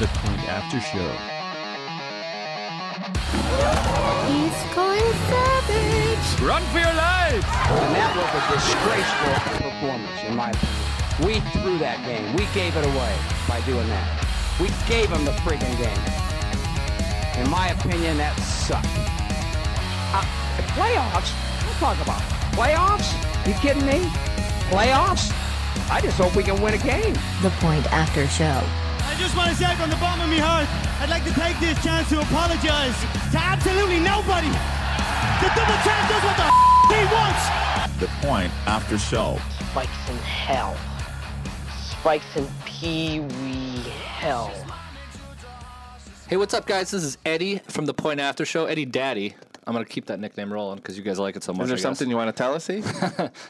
The Punk After Show. He's going savage. Run for your lives. And that was a disgraceful performance, in my opinion. We threw that game. We gave it away by doing that. We gave him the freaking game. In my opinion, that sucked. Playoffs? We'll talk about playoffs. You kidding me? Playoffs? I just hope we can win a game. The Point After Show. I just want to say from the bottom of my heart, I'd like to take this chance to apologize to absolutely nobody. The double champ does what the he wants. The Point After Show. Spikes in hell. Spikes in pee-wee hell. Hey, what's up, guys? This is Eddie from The Point After Show. Eddie Daddy. I'm going to keep that nickname rolling because you guys like it so much. Is there something you want to tell us, E?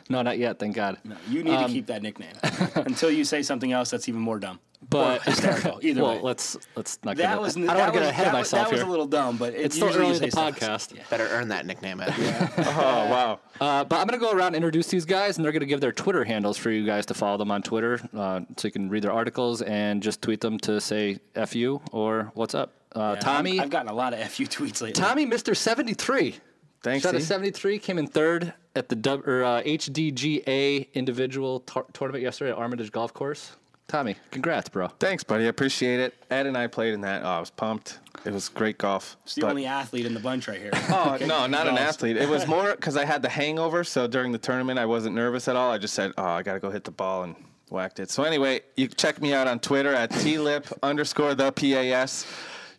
No, not yet. Thank God. No, you need to keep that nickname until you say something else that's even more dumb. But hysterical. Either way. Well, let's not get it. I don't want to get ahead of myself here. That was a little dumb, but it's still early in the podcast. Yeah. Better earn that nickname, Ed. Yeah. Oh, wow. But I'm going to go around and introduce these guys, and they're going to give their Twitter handles for you guys to follow them on Twitter so you can read their articles and just tweet them to say F you or what's up. Tommy. I've gotten a lot of FU tweets lately. Tommy, Mr. 73. Thanks, Shot at 73, came in third at the HDGA individual tournament yesterday at Armitage Golf Course. Tommy, congrats, bro. Thanks, buddy. I appreciate it. Ed and I played in that. Oh, I was pumped. It was great golf. It's the only athlete in the bunch right here. Oh, no, not an athlete. It was more because I had the hangover, so during the tournament I wasn't nervous at all. I just said, I got to go hit the ball and whacked it. So anyway, you check me out on Twitter at tlip_thepas.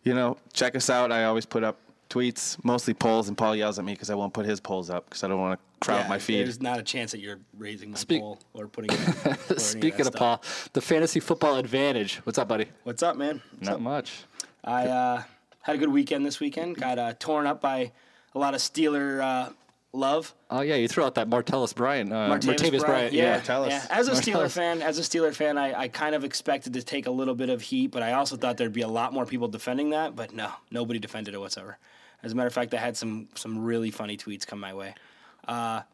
You know, check us out. I always put up tweets, mostly polls, and Paul yells at me because I won't put his polls up because I don't want to crowd my feed. There's not a chance that you're raising my poll or putting it up. Speaking of Paul, the fantasy football advantage. What's up, buddy? What's up, man? Not much. I had a good weekend this weekend. Got torn up by a lot of Steeler love. Oh, yeah, you threw out that Martavis Bryant. Martavis Bryant. Yeah. As a Steeler fan, I kind of expected to take a little bit of heat, but I also thought there'd be a lot more people defending that, but no, nobody defended it whatsoever. As a matter of fact, I had some really funny tweets come my way. But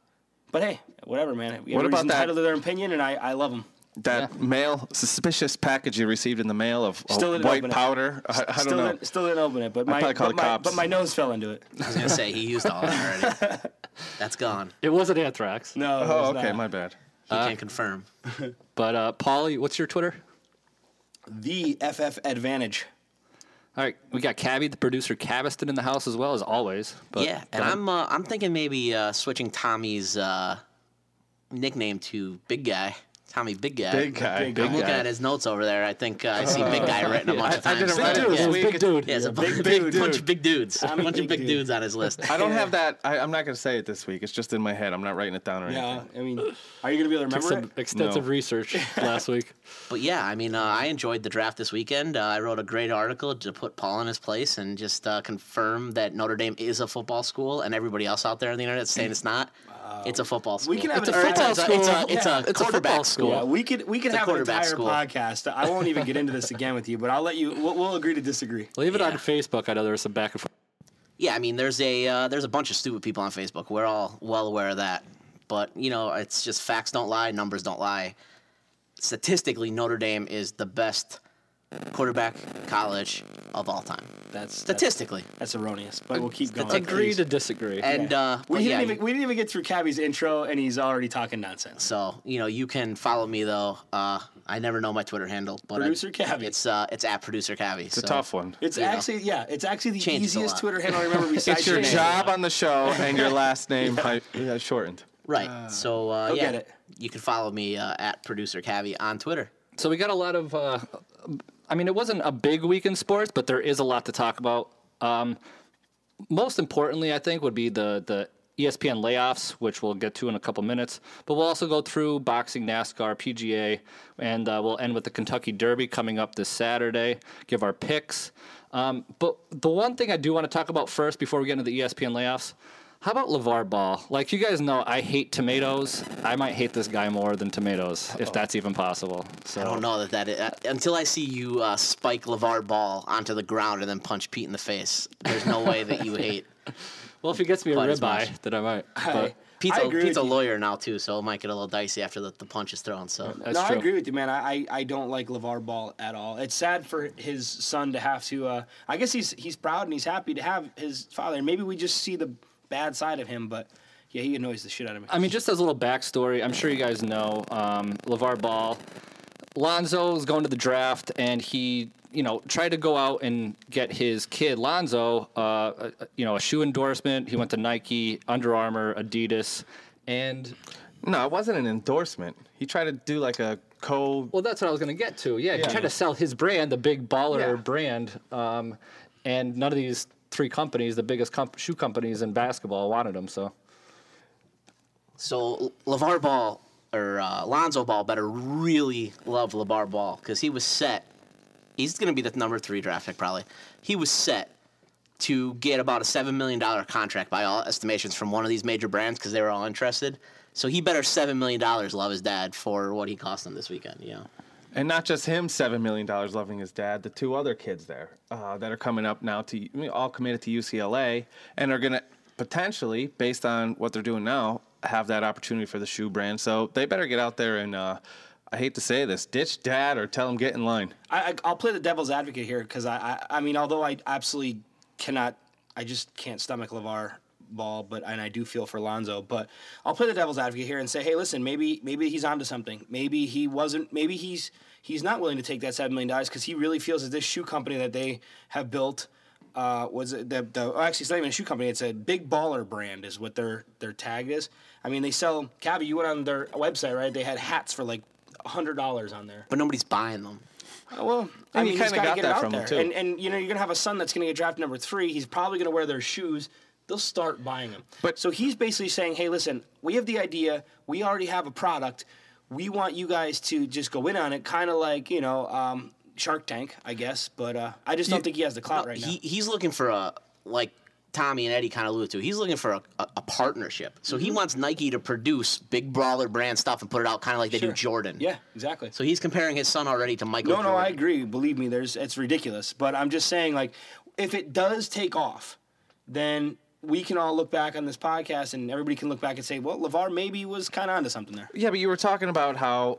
hey, whatever, man. Everybody's entitled to their opinion, and I love them. That mail, suspicious package you received in the mail of white powder. I don't know. Still didn't open it, but my nose fell into it. I was going to say, he used all that already. That's gone. It wasn't anthrax. No. Oh, okay, my bad. He can't confirm. But, Paulie, what's your Twitter? The FF Advantage. All right, we got Cabby, the producer, Cabaston in the house as well, as always. But yeah, and I'm thinking maybe switching Tommy's nickname to Big Guy. Tommy, Big Guy. I'm looking at his notes over there. I think I see Big Guy written a bunch of times. Big dude. Yeah, it's a bunch of big dudes. A bunch of big dudes on his list. I don't have that. I'm not going to say it this week. It's just in my head. I'm not writing it down or anything. Yeah, I mean, are you going to be able to remember it? Extensive research last week. But yeah, I mean, I enjoyed the draft this weekend. I wrote a great article to put Paul in his place and just confirm that Notre Dame is a football school and everybody else out there on the internet saying it's not. It's a football school. It's a quarterback school. Yeah, we could have an entire podcast. I won't even get into this again with you, but I'll let you. We'll agree to disagree. Leave it on Facebook. I know there's some back and forth. Yeah, I mean, there's a bunch of stupid people on Facebook. We're all well aware of that, but you know, it's just facts don't lie, numbers don't lie. Statistically, Notre Dame is the best quarterback college of all time. That's erroneous, but we'll keep going. Agree to disagree. And we didn't even get through Cabby's intro, and he's already talking nonsense. So you can follow me though. I never know my Twitter handle, but producer Cabby. It's at producer Cabby. It's a tough one. It's actually the easiest Twitter handle I remember. Besides it's your job on the show and your last name shortened. Right. So get it. You can follow me at producer Cabby on Twitter. So we got a lot of. I mean, it wasn't a big week in sports, but there is a lot to talk about. Most importantly, I think, would be the ESPN layoffs, which we'll get to in a couple minutes. But we'll also go through boxing, NASCAR, PGA, and we'll end with the Kentucky Derby coming up this Saturday, give our picks. But the one thing I do want to talk about first before we get into the ESPN layoffs, how about Lavar Ball? Like, you guys know, I hate tomatoes. I might hate this guy more than tomatoes, if that's even possible. So. I don't know that is. Until I see you spike Lavar Ball onto the ground and then punch Pete in the face, there's no way that you hate. Well, if he gets me a ribeye, then I might. Pete's a lawyer now, too, so it might get a little dicey after the punch is thrown. So that's true. I agree with you, man. I don't like Lavar Ball at all. It's sad for his son to have to – I guess he's proud and he's happy to have his father. And maybe we just see the bad side of him, but – yeah, he annoys the shit out of me. I mean, just as a little backstory, I'm sure you guys know, Lavar Ball, Lonzo's going to the draft, and he, tried to go out and get his kid, Lonzo, a shoe endorsement. He went to Nike, Under Armour, Adidas, and... No, it wasn't an endorsement. He tried to do like a co... Well, that's what I was going to get to. Yeah, he tried to sell his brand, the Big Baller Brand, and none of these three companies, the biggest shoe companies in basketball, wanted him, so... So Lavar Ball or Lonzo Ball better really love Lavar Ball because he was set. He's going to be the number 3 draft pick probably. He was set to get about a $7 million contract by all estimations from one of these major brands because they were all interested. So he better $7 million love his dad for what he cost him this weekend, And not just him, $7 million loving his dad, the two other kids there that are coming up now, all committed to UCLA and are going to potentially, based on what they're doing now, have that opportunity for the shoe brand. So they better get out there and, I hate to say this, ditch dad or tell him get in line. I'll play the devil's advocate here because, I mean, although I absolutely cannot, I just can't stomach Lavar Ball, and I do feel for Lonzo, but I'll play the devil's advocate here and say, hey, listen, maybe he's onto something. Maybe he wasn't, he's not willing to take that $7 million because he really feels that this shoe company that they have built actually it's not even a shoe company, it's a Big Baller Brand is what their tag is. I mean, they sell, Cabby, you went on their website, right? They had hats for like $100 on there. But nobody's buying them. Well, I mean, you kind of got that from them, too. And you're going to have a son that's going to get drafted number 3. He's probably going to wear their shoes. They'll start buying them. But, so he's basically saying, hey, listen, we have the idea. We already have a product. We want you guys to just go in on it, kind of like, Shark Tank, I guess, but I just don't think he has the clout right now. He's looking for like Tommy and Eddie kind of alluded to, he's looking for a partnership. So he wants Nike to produce Big Baller Brand stuff and put it out kind of like they do Jordan. Yeah, exactly. So he's comparing his son already to Michael Jordan. No, I agree. Believe me, it's ridiculous. But I'm just saying, like, if it does take off, then we can all look back on this podcast and everybody can look back and say, well, Lavar maybe was kind of onto something there. Yeah, but you were talking about how,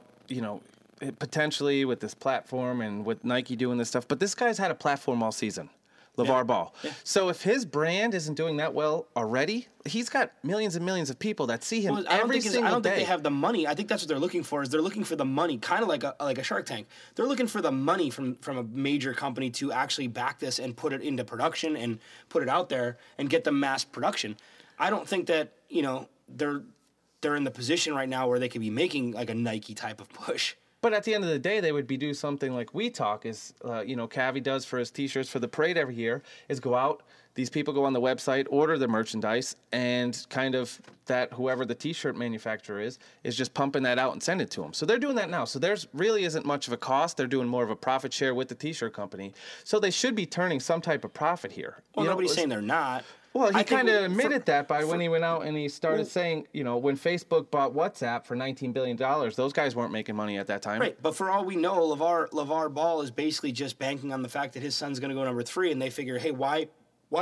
potentially with this platform and with Nike doing this stuff, but this guy's had a platform all season, Lavar Ball. Yeah. So if his brand isn't doing that well already, he's got millions and millions of people that see him every single day. I don't think they have the money. I think that's what they're looking for is they're looking for the money, kind of like a Shark Tank. They're looking for the money from a major company to actually back this and put it into production and put it out there and get the mass production. I don't think that, they're in the position right now where they could be making like a Nike type of push. But at the end of the day, they would be do something like We Talk is, Cavi does for his T-shirts for the parade every year, is go out, these people go on the website, order the merchandise, and kind of that whoever the T-shirt manufacturer is just pumping that out and send it to them. So they're doing that now. So there's really isn't much of a cost. They're doing more of a profit share with the T-shirt company. So they should be turning some type of profit here. Well, nobody's saying they're not. Well, he kind of admitted when he went out and he started saying, when Facebook bought WhatsApp for $19 billion, those guys weren't making money at that time. Right, but for all we know, Lavar Ball is basically just banking on the fact that his son's going to go number 3, and they figure, hey, why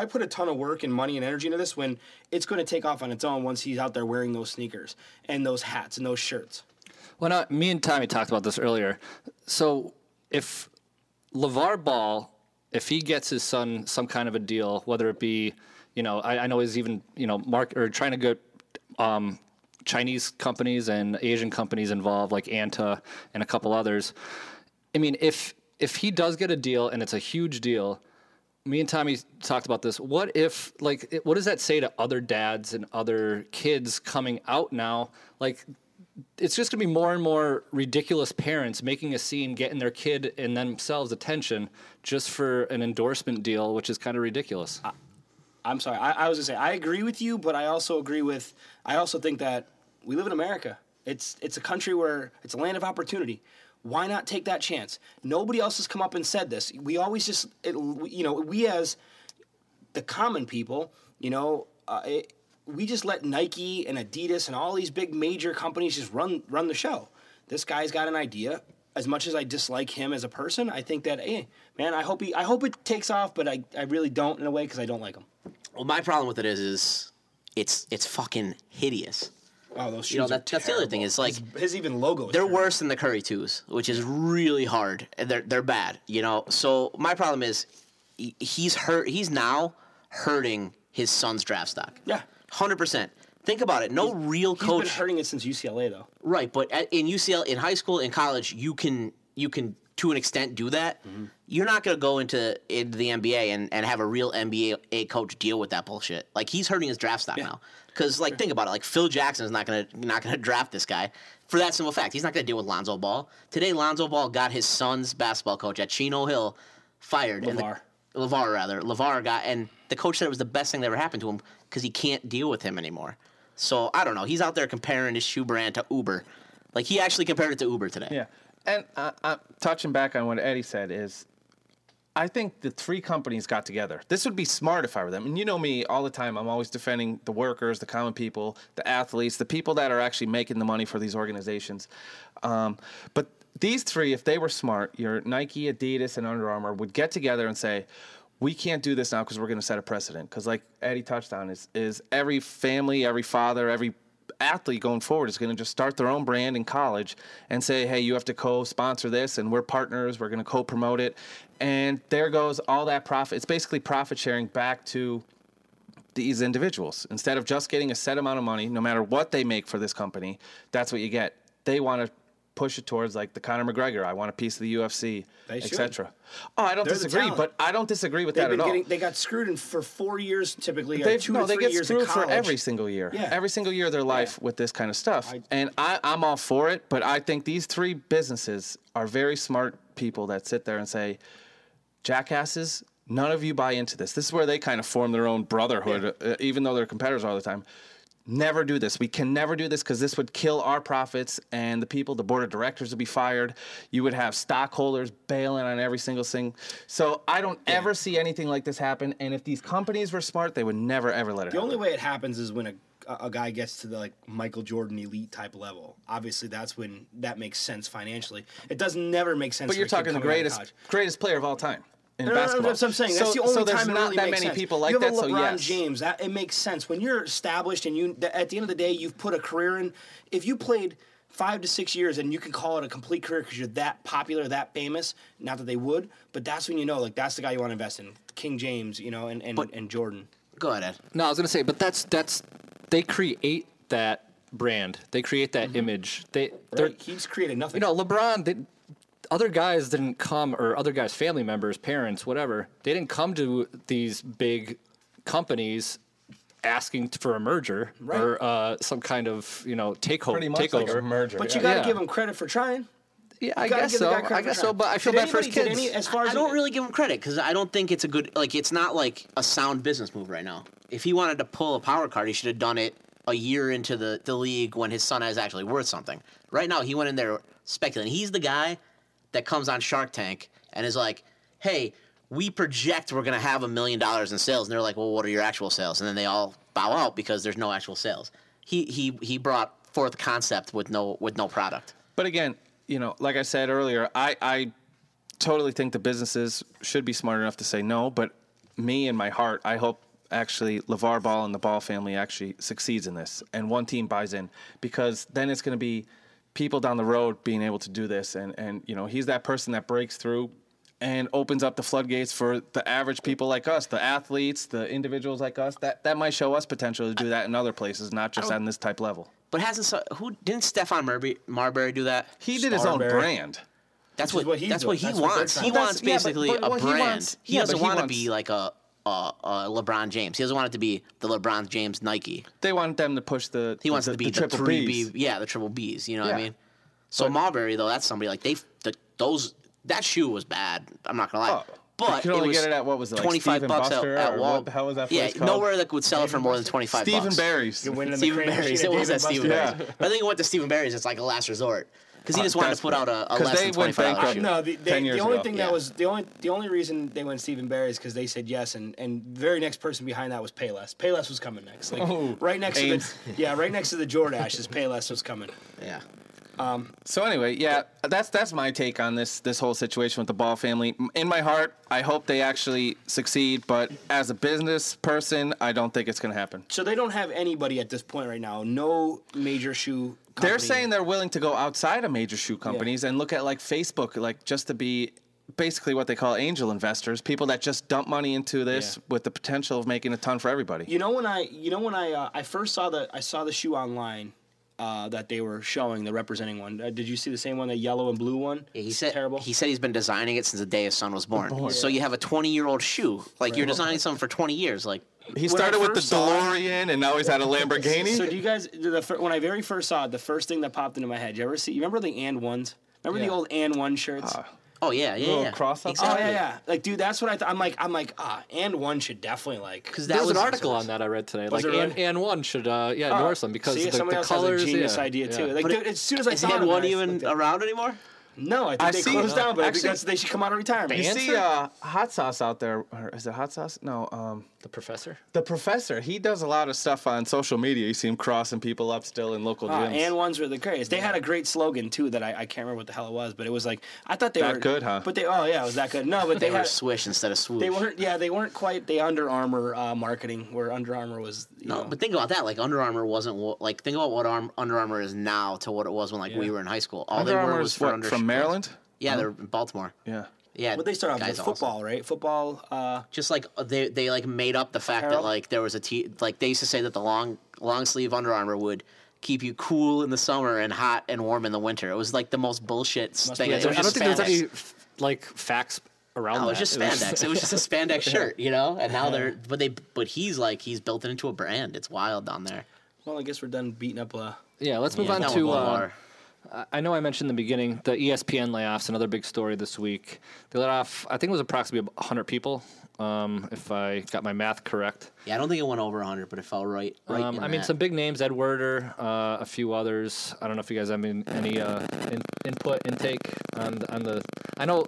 put a ton of work and money and energy into this when it's going to take off on its own once he's out there wearing those sneakers and those hats and those shirts? Well, now, me and Tommy talked about this earlier. So if Lavar Ball, if he gets his son some kind of a deal, whether it be... I know he's even, trying to get Chinese companies and Asian companies involved, like Anta and a couple others. I mean, if he does get a deal and it's a huge deal, me and Tommy talked about this. What if, what does that say to other dads and other kids coming out now? Like, it's just going to be more and more ridiculous parents making a scene, getting their kid and themselves attention just for an endorsement deal, which is kind of ridiculous. I'm sorry. I was gonna say I agree with you, but I also think that we live in America. It's a country where it's a land of opportunity. Why not take that chance? Nobody else has come up and said this. We always just we as the common people we just let Nike and Adidas and all these big major companies just run the show. This guy's got an idea. As much as I dislike him as a person, I think that I hope it takes off, but I really don't in a way because I don't like him. Well, my problem with it is it's fucking hideous. Oh, those shoes that's the other thing. Is like his even logo. They're worse than the Curry 2s, which is really hard. They're bad, you know. So my problem is he's hurt. He's now hurting his son's draft stock. Yeah, 100%. Think about it. No real coach. He's been hurting it since UCLA though. Right, but in UCLA, in high school, in college, you can to an extent do that. Mm-hmm. You're not going to go into the NBA and have a real NBA coach deal with that bullshit. Like, he's hurting his draft stock now. Because, like, think about it. Like, Phil Jackson is not gonna draft this guy for that simple fact. He's not going to deal with Lonzo Ball. Today, Lonzo Ball got his son's basketball coach at Chino Hill fired. Lavar got, and the coach said it was the best thing that ever happened to him because he can't deal with him anymore. So, I don't know. He's out there comparing his shoe brand to Uber. Like, he actually compared it to Uber today. Yeah. And touching back on what Eddie said is, I think the three companies got together. This would be smart if I were them. And you know me all the time. I'm always defending the workers, the common people, the athletes, the people that are actually making the money for these organizations. But these three, if they were smart, your Nike, Adidas, and Under Armour would get together and say, we can't do this now because we're going to set a precedent. Because like Eddie touched on, is every family, every father, every athlete going forward is going to just start their own brand in college and say, hey, you have to co-sponsor this, and we're partners, we're going to co-promote it, and there goes all that profit. It's basically profit sharing back to these individuals instead of just getting a set amount of money no matter what they make for this company. That's what you get. They want to push it towards like the Conor McGregor. I want a piece of the UFC, etc. Oh, I don't disagree, but I don't disagree with that at all. They got screwed in for 4 years typically. They get screwed for every single year. Yeah. Every single year of their life with this kind of stuff. I'm all for it, but I think these three businesses are very smart people that sit there and say, jackasses, none of you buy into this. This is where they kind of form their own brotherhood, even though they're competitors all the time. Never do this. We can never do this because this would kill our profits, and the people, the board of directors would be fired. You would have stockholders bailing on every single thing. So I don't ever see anything like this happen, and if these companies were smart, they would never, ever let it happen. The only way it happens is when a guy gets to the like Michael Jordan elite type level. Obviously, that's when that makes sense financially. It does never make sense. But you're talking the greatest player of all time. In basketball. No, that's what I'm saying. That's the only time it really makes sense. So there's not that many people like that, so yes. You have a LeBron James. It makes sense. When you're established and at the end of the day, you've put a career in. If you played 5 to 6 years and you can call it a complete career because you're that popular, that famous, not that they would, but that's when you know, like, that's the guy you want to invest in. King James, you know, and Jordan. Go ahead, Ed. No, I was going to say, but that's they create that brand. They create that image. He's created nothing. You know, LeBron... Other guys didn't come, or other guys' family members, parents, whatever, they didn't come to these big companies asking for a merger or some kind of, you know, takeover. Like a merger, but you got to give them credit for trying. Yeah, I guess so. But I feel bad for his kids. I don't really give him credit because I don't think it's a good, like, it's not like a sound business move right now. If he wanted to pull a power card, he should have done it a year into the league when his son is actually worth something. Right now, he went in there speculating. He's the guy that comes on Shark Tank and is like, hey, we project we're going to have $1 million in sales. And they're like, well, what are your actual sales? And then they all bow out because there's no actual sales. He brought forth a concept with no product. But again, you know, like I said earlier, I totally think the businesses should be smart enough to say no. But me in my heart, I hope actually LeVar Ball and the Ball family actually succeeds in this. And one team buys in because then it's going to be people down the road being able to do this, and you know, he's that person that breaks through and opens up the floodgates for the average people like us, the athletes, the individuals like us that might show us potential to do that in other places, not just on this type level. But didn't Stephon Marbury do that? He did his own brand. That's what he wants. He wants basically a brand. He doesn't want to be like a LeBron James. He doesn't want it to be the LeBron James Nike. They want them to push the. He wants it to be the triple B's. The triple B's. You know what I mean? So Marbury though, that's somebody like that shoe was bad. I'm not gonna lie. Oh, but you could only get it at what was it, like $25 at Walmart? How was that? Yeah, called? Nowhere that would sell it for more than $25. Stephen Barry's. Stephen Barry's. It was at Stephen Barry's. I think it went to Stephen Barry's. It's like a last resort. Because he just wanted to put out a less than $25 shoe. No, the only reason they went Stephen Barry is because they said yes, and the very next person behind that was Payless. Payless was coming next, right next to the Jordache is Payless was coming. Yeah, So anyway, yeah, that's my take on this whole situation with the Ball family. In my heart, I hope they actually succeed, but as a business person, I don't think it's going to happen. So they don't have anybody at this point right now. No major shoe company. They're saying they're willing to go outside of major shoe companies and look at like Facebook, like just to be basically what they call angel investors, people that just dump money into this with the potential of making a ton for everybody. You know when I first saw the shoe online. That they were showing, the representing one. Did you see the same one, the yellow and blue one? Yeah, terrible. He said he's been designing it since the day his son was born. Yeah. So you have a 20-year-old shoe. Like, right. You're designing something for 20 years. Like, he started with the DeLorean, and now he's had a Lamborghini? So do you guys, when I very first saw it, the first thing that popped into my head, you remember the And1s? Remember the old And1 shirts? Oh, yeah. Little cross-up? Exactly. Oh, yeah. Like, dude, that's what I thought. I'm like, And1 should definitely, like... Because there was an article on that I read today. Like, And1 should, endorse them because the colors... Has a genius idea, too. Like, dude, as soon as I thought of it... Is And1 even around anymore? No, I think they closed down, but actually, I think they should come out of retirement. You see Hot Sauce out there. Or is it Hot Sauce? No. The Professor? The Professor. He does a lot of stuff on social media. You see him crossing people up still in local gyms. And1s were the greatest. They had a great slogan, too, that I can't remember what the hell it was, but it was like, I thought they were... That good, huh? But it was that good. No, but they were swish instead of swoosh. They weren't quite the Under Armour marketing, where Under Armour was... But think about that. Like, Under Armour wasn't... Like, think about what Under Armour is now to what it was when, like, we were in high school. All Under they were was for what, Under... From Maryland? Yeah, they're in Baltimore. Yeah. Yeah, but they started off with football, right? Football. Just like they like made up the fact that like there was like they used to say that the long sleeve Under Armour would keep you cool in the summer and hot and warm in the winter. It was like the most bullshit thing. I don't think there's any like facts around. No, it was just spandex. It was just a spandex shirt, you know. And now but he's built it into a brand. It's wild down there. Well, I guess we're done beating up. Yeah, let's move on to. I know I mentioned in the beginning the ESPN layoffs, another big story this week. They let off, I think it was approximately 100 people, if I got my math correct. Yeah, I don't think it went over 100, but it fell right some big names, Ed Werder, a few others. I don't know if you guys have any intake on the – I know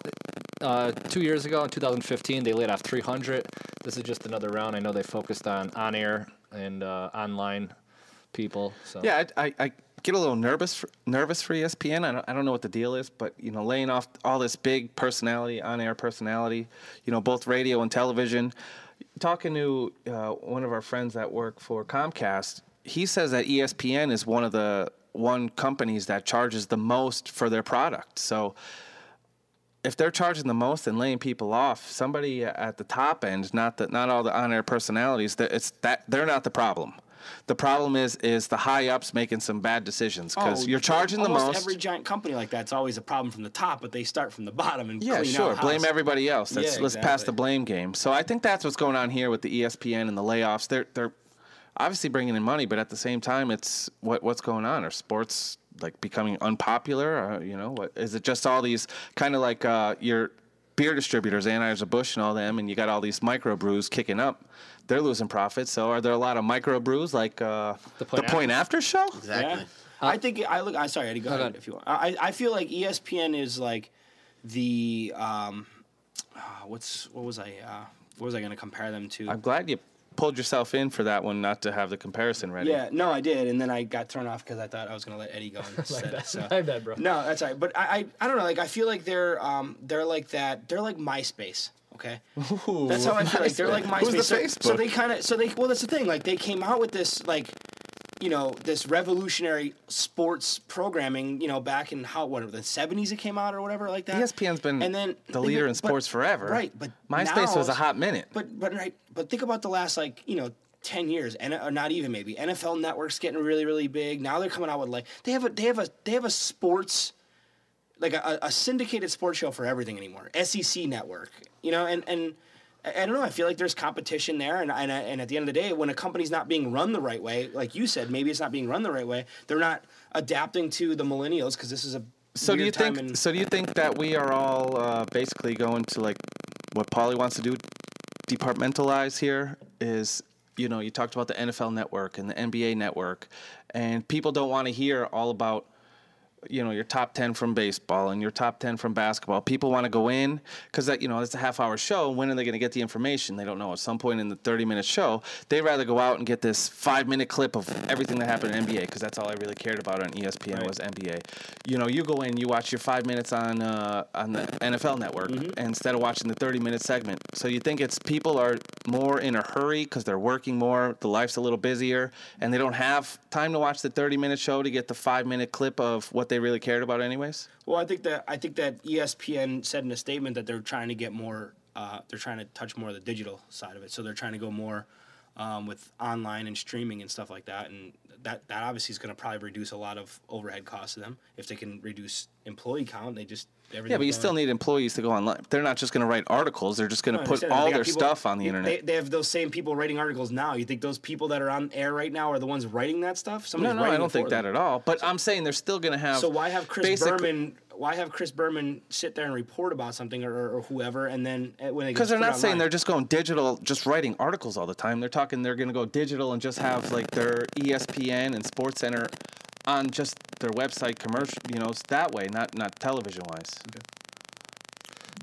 2 years ago in 2015 they laid off 300. This is just another round. I know they focused on on-air and online people. So. Yeah, I get a little nervous for ESPN. I don't know what the deal is, but laying off all this big personality, on-air personality, both radio and television. Talking to one of our friends that work for Comcast, he says that ESPN is one of the companies that charges the most for their product. So if they're charging the most and laying people off, somebody at the top end, not all the on-air personalities, they're not the problem. The problem is the high-ups making some bad decisions because you're charging the most. Every giant company like that's always a problem from the top, but they start from the bottom and clean out house. Blame everybody else. Let's pass the blame game. So I think that's what's going on here with the ESPN and the layoffs. They're obviously bringing in money, but at the same time, it's what's going on. Are sports like becoming unpopular? Is it just all these kind of like your beer distributors, Anheuser-Busch and all them, and you got all these microbrews kicking up? They're losing profits, so are there a lot of micro brews like the Point After show? Exactly. Yeah. Sorry, Eddie, go ahead if you want. I feel like ESPN is like the what was I going to compare them to? I'm glad you pulled yourself in for that one, not to have the comparison ready. Yeah, no, I did, and then I got thrown off because I thought I was going to let Eddie go instead. My bad, bro. No, that's all right. But I don't know. Like I feel like they're like that. They're like MySpace. Okay, ooh, that's how I feel. Like they're like MySpace. Who's the Facebook? So they kind of, that's the thing. Like they came out with this, like, this revolutionary sports programming. Back in the 70s it came out or whatever like that. ESPN's been the leader in sports forever. Right, but MySpace was a hot minute. But think about the last 10 years, and or not even maybe. NFL Network's getting really, really big. Now they're coming out with they have a sports. Like a syndicated sports show for everything anymore. SEC Network, and I don't know. I feel like there's competition there, and at the end of the day, when a company's not being run the right way, like you said, maybe it's not being run the right way. They're not adapting to the millennials because this is a weird time. So do you think that we are all basically going to like what Paulie wants to do, departmentalize here? Is you talked about the NFL Network and the NBA Network, and people don't want to hear all about you know, your top 10 from baseball and your top 10 from basketball. People want to go in because that, you know, it's a half-hour show. When are they going to get the information? They don't know. At some point in the 30-minute show, they'd rather go out and get this 5-minute clip of everything that happened in NBA because that's all I really cared about on ESPN was NBA. You know, you go in, you watch your 5 minutes on the NFL Network instead of watching the 30-minute segment. So you think it's people are more in a hurry because they're working more, the life's a little busier, and they don't have time to watch the 30-minute show to get the 5-minute clip of what they really cared about anyways? Well, I think that ESPN said in a statement that they're trying to get more, they're trying to touch more of the digital side of it. So they're trying to go more with online and streaming and stuff like that. And that obviously is going to probably reduce a lot of overhead costs to them. If they can reduce employee count, everything. Yeah, but you still need employees to go online. They're not just going to write articles. They're just going to put all their stuff on the internet. They have those same people writing articles now. You think those people that are on air right now are the ones writing that stuff? No, I don't think that at all. But I'm saying they're still going to have... So why have Chris Berman... Why have Chris Berman sit there and report about something or whoever, and then when they because they're not saying they're just going digital, just writing articles all the time. They're talking they're going to go digital and just have like their ESPN and SportsCenter on just their website commercial, you know, it's that way, not television wise. Okay.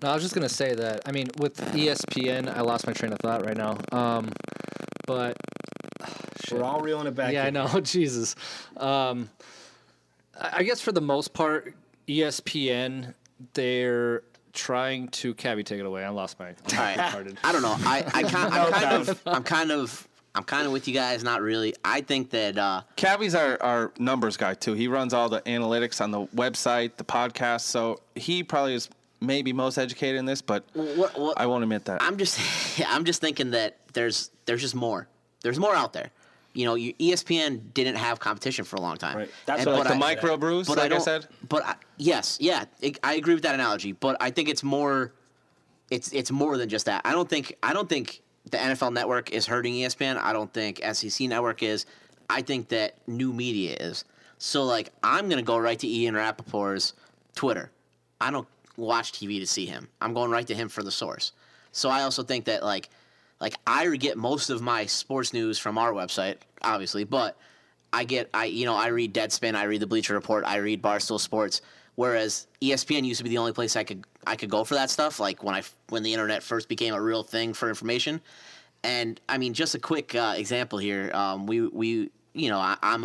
No, I was just going to say that. I mean, with ESPN, I lost my train of thought right now. But we're all reeling it back. Yeah, I know. Jesus. I guess for the most part. ESPN, they're trying to Cabby take it away. I lost my card. I don't know. I'm kind of with you guys. Not really. I think that Cabby's our numbers guy too. He runs all the analytics on the website, the podcast. So he probably is maybe most educated in this, but I won't admit that. I'm just thinking that there's just more. There's more out there. You know, ESPN didn't have competition for a long time. Right. That's like the microbrews, like I said. But I agree with that analogy. But I think it's more than just that. I don't think the NFL Network is hurting ESPN. I don't think SEC Network is. I think that new media is. So like, I'm gonna go right to Ian Rappaport's Twitter. I don't watch TV to see him. I'm going right to him for the source. So I also think that like. Like, I get most of my sports news from our website, obviously, but I read Deadspin, I read the Bleacher Report, I read Barstool Sports, whereas ESPN used to be the only place I could go for that stuff, like when the internet first became a real thing for information. And, I mean, just a quick example here, I'm a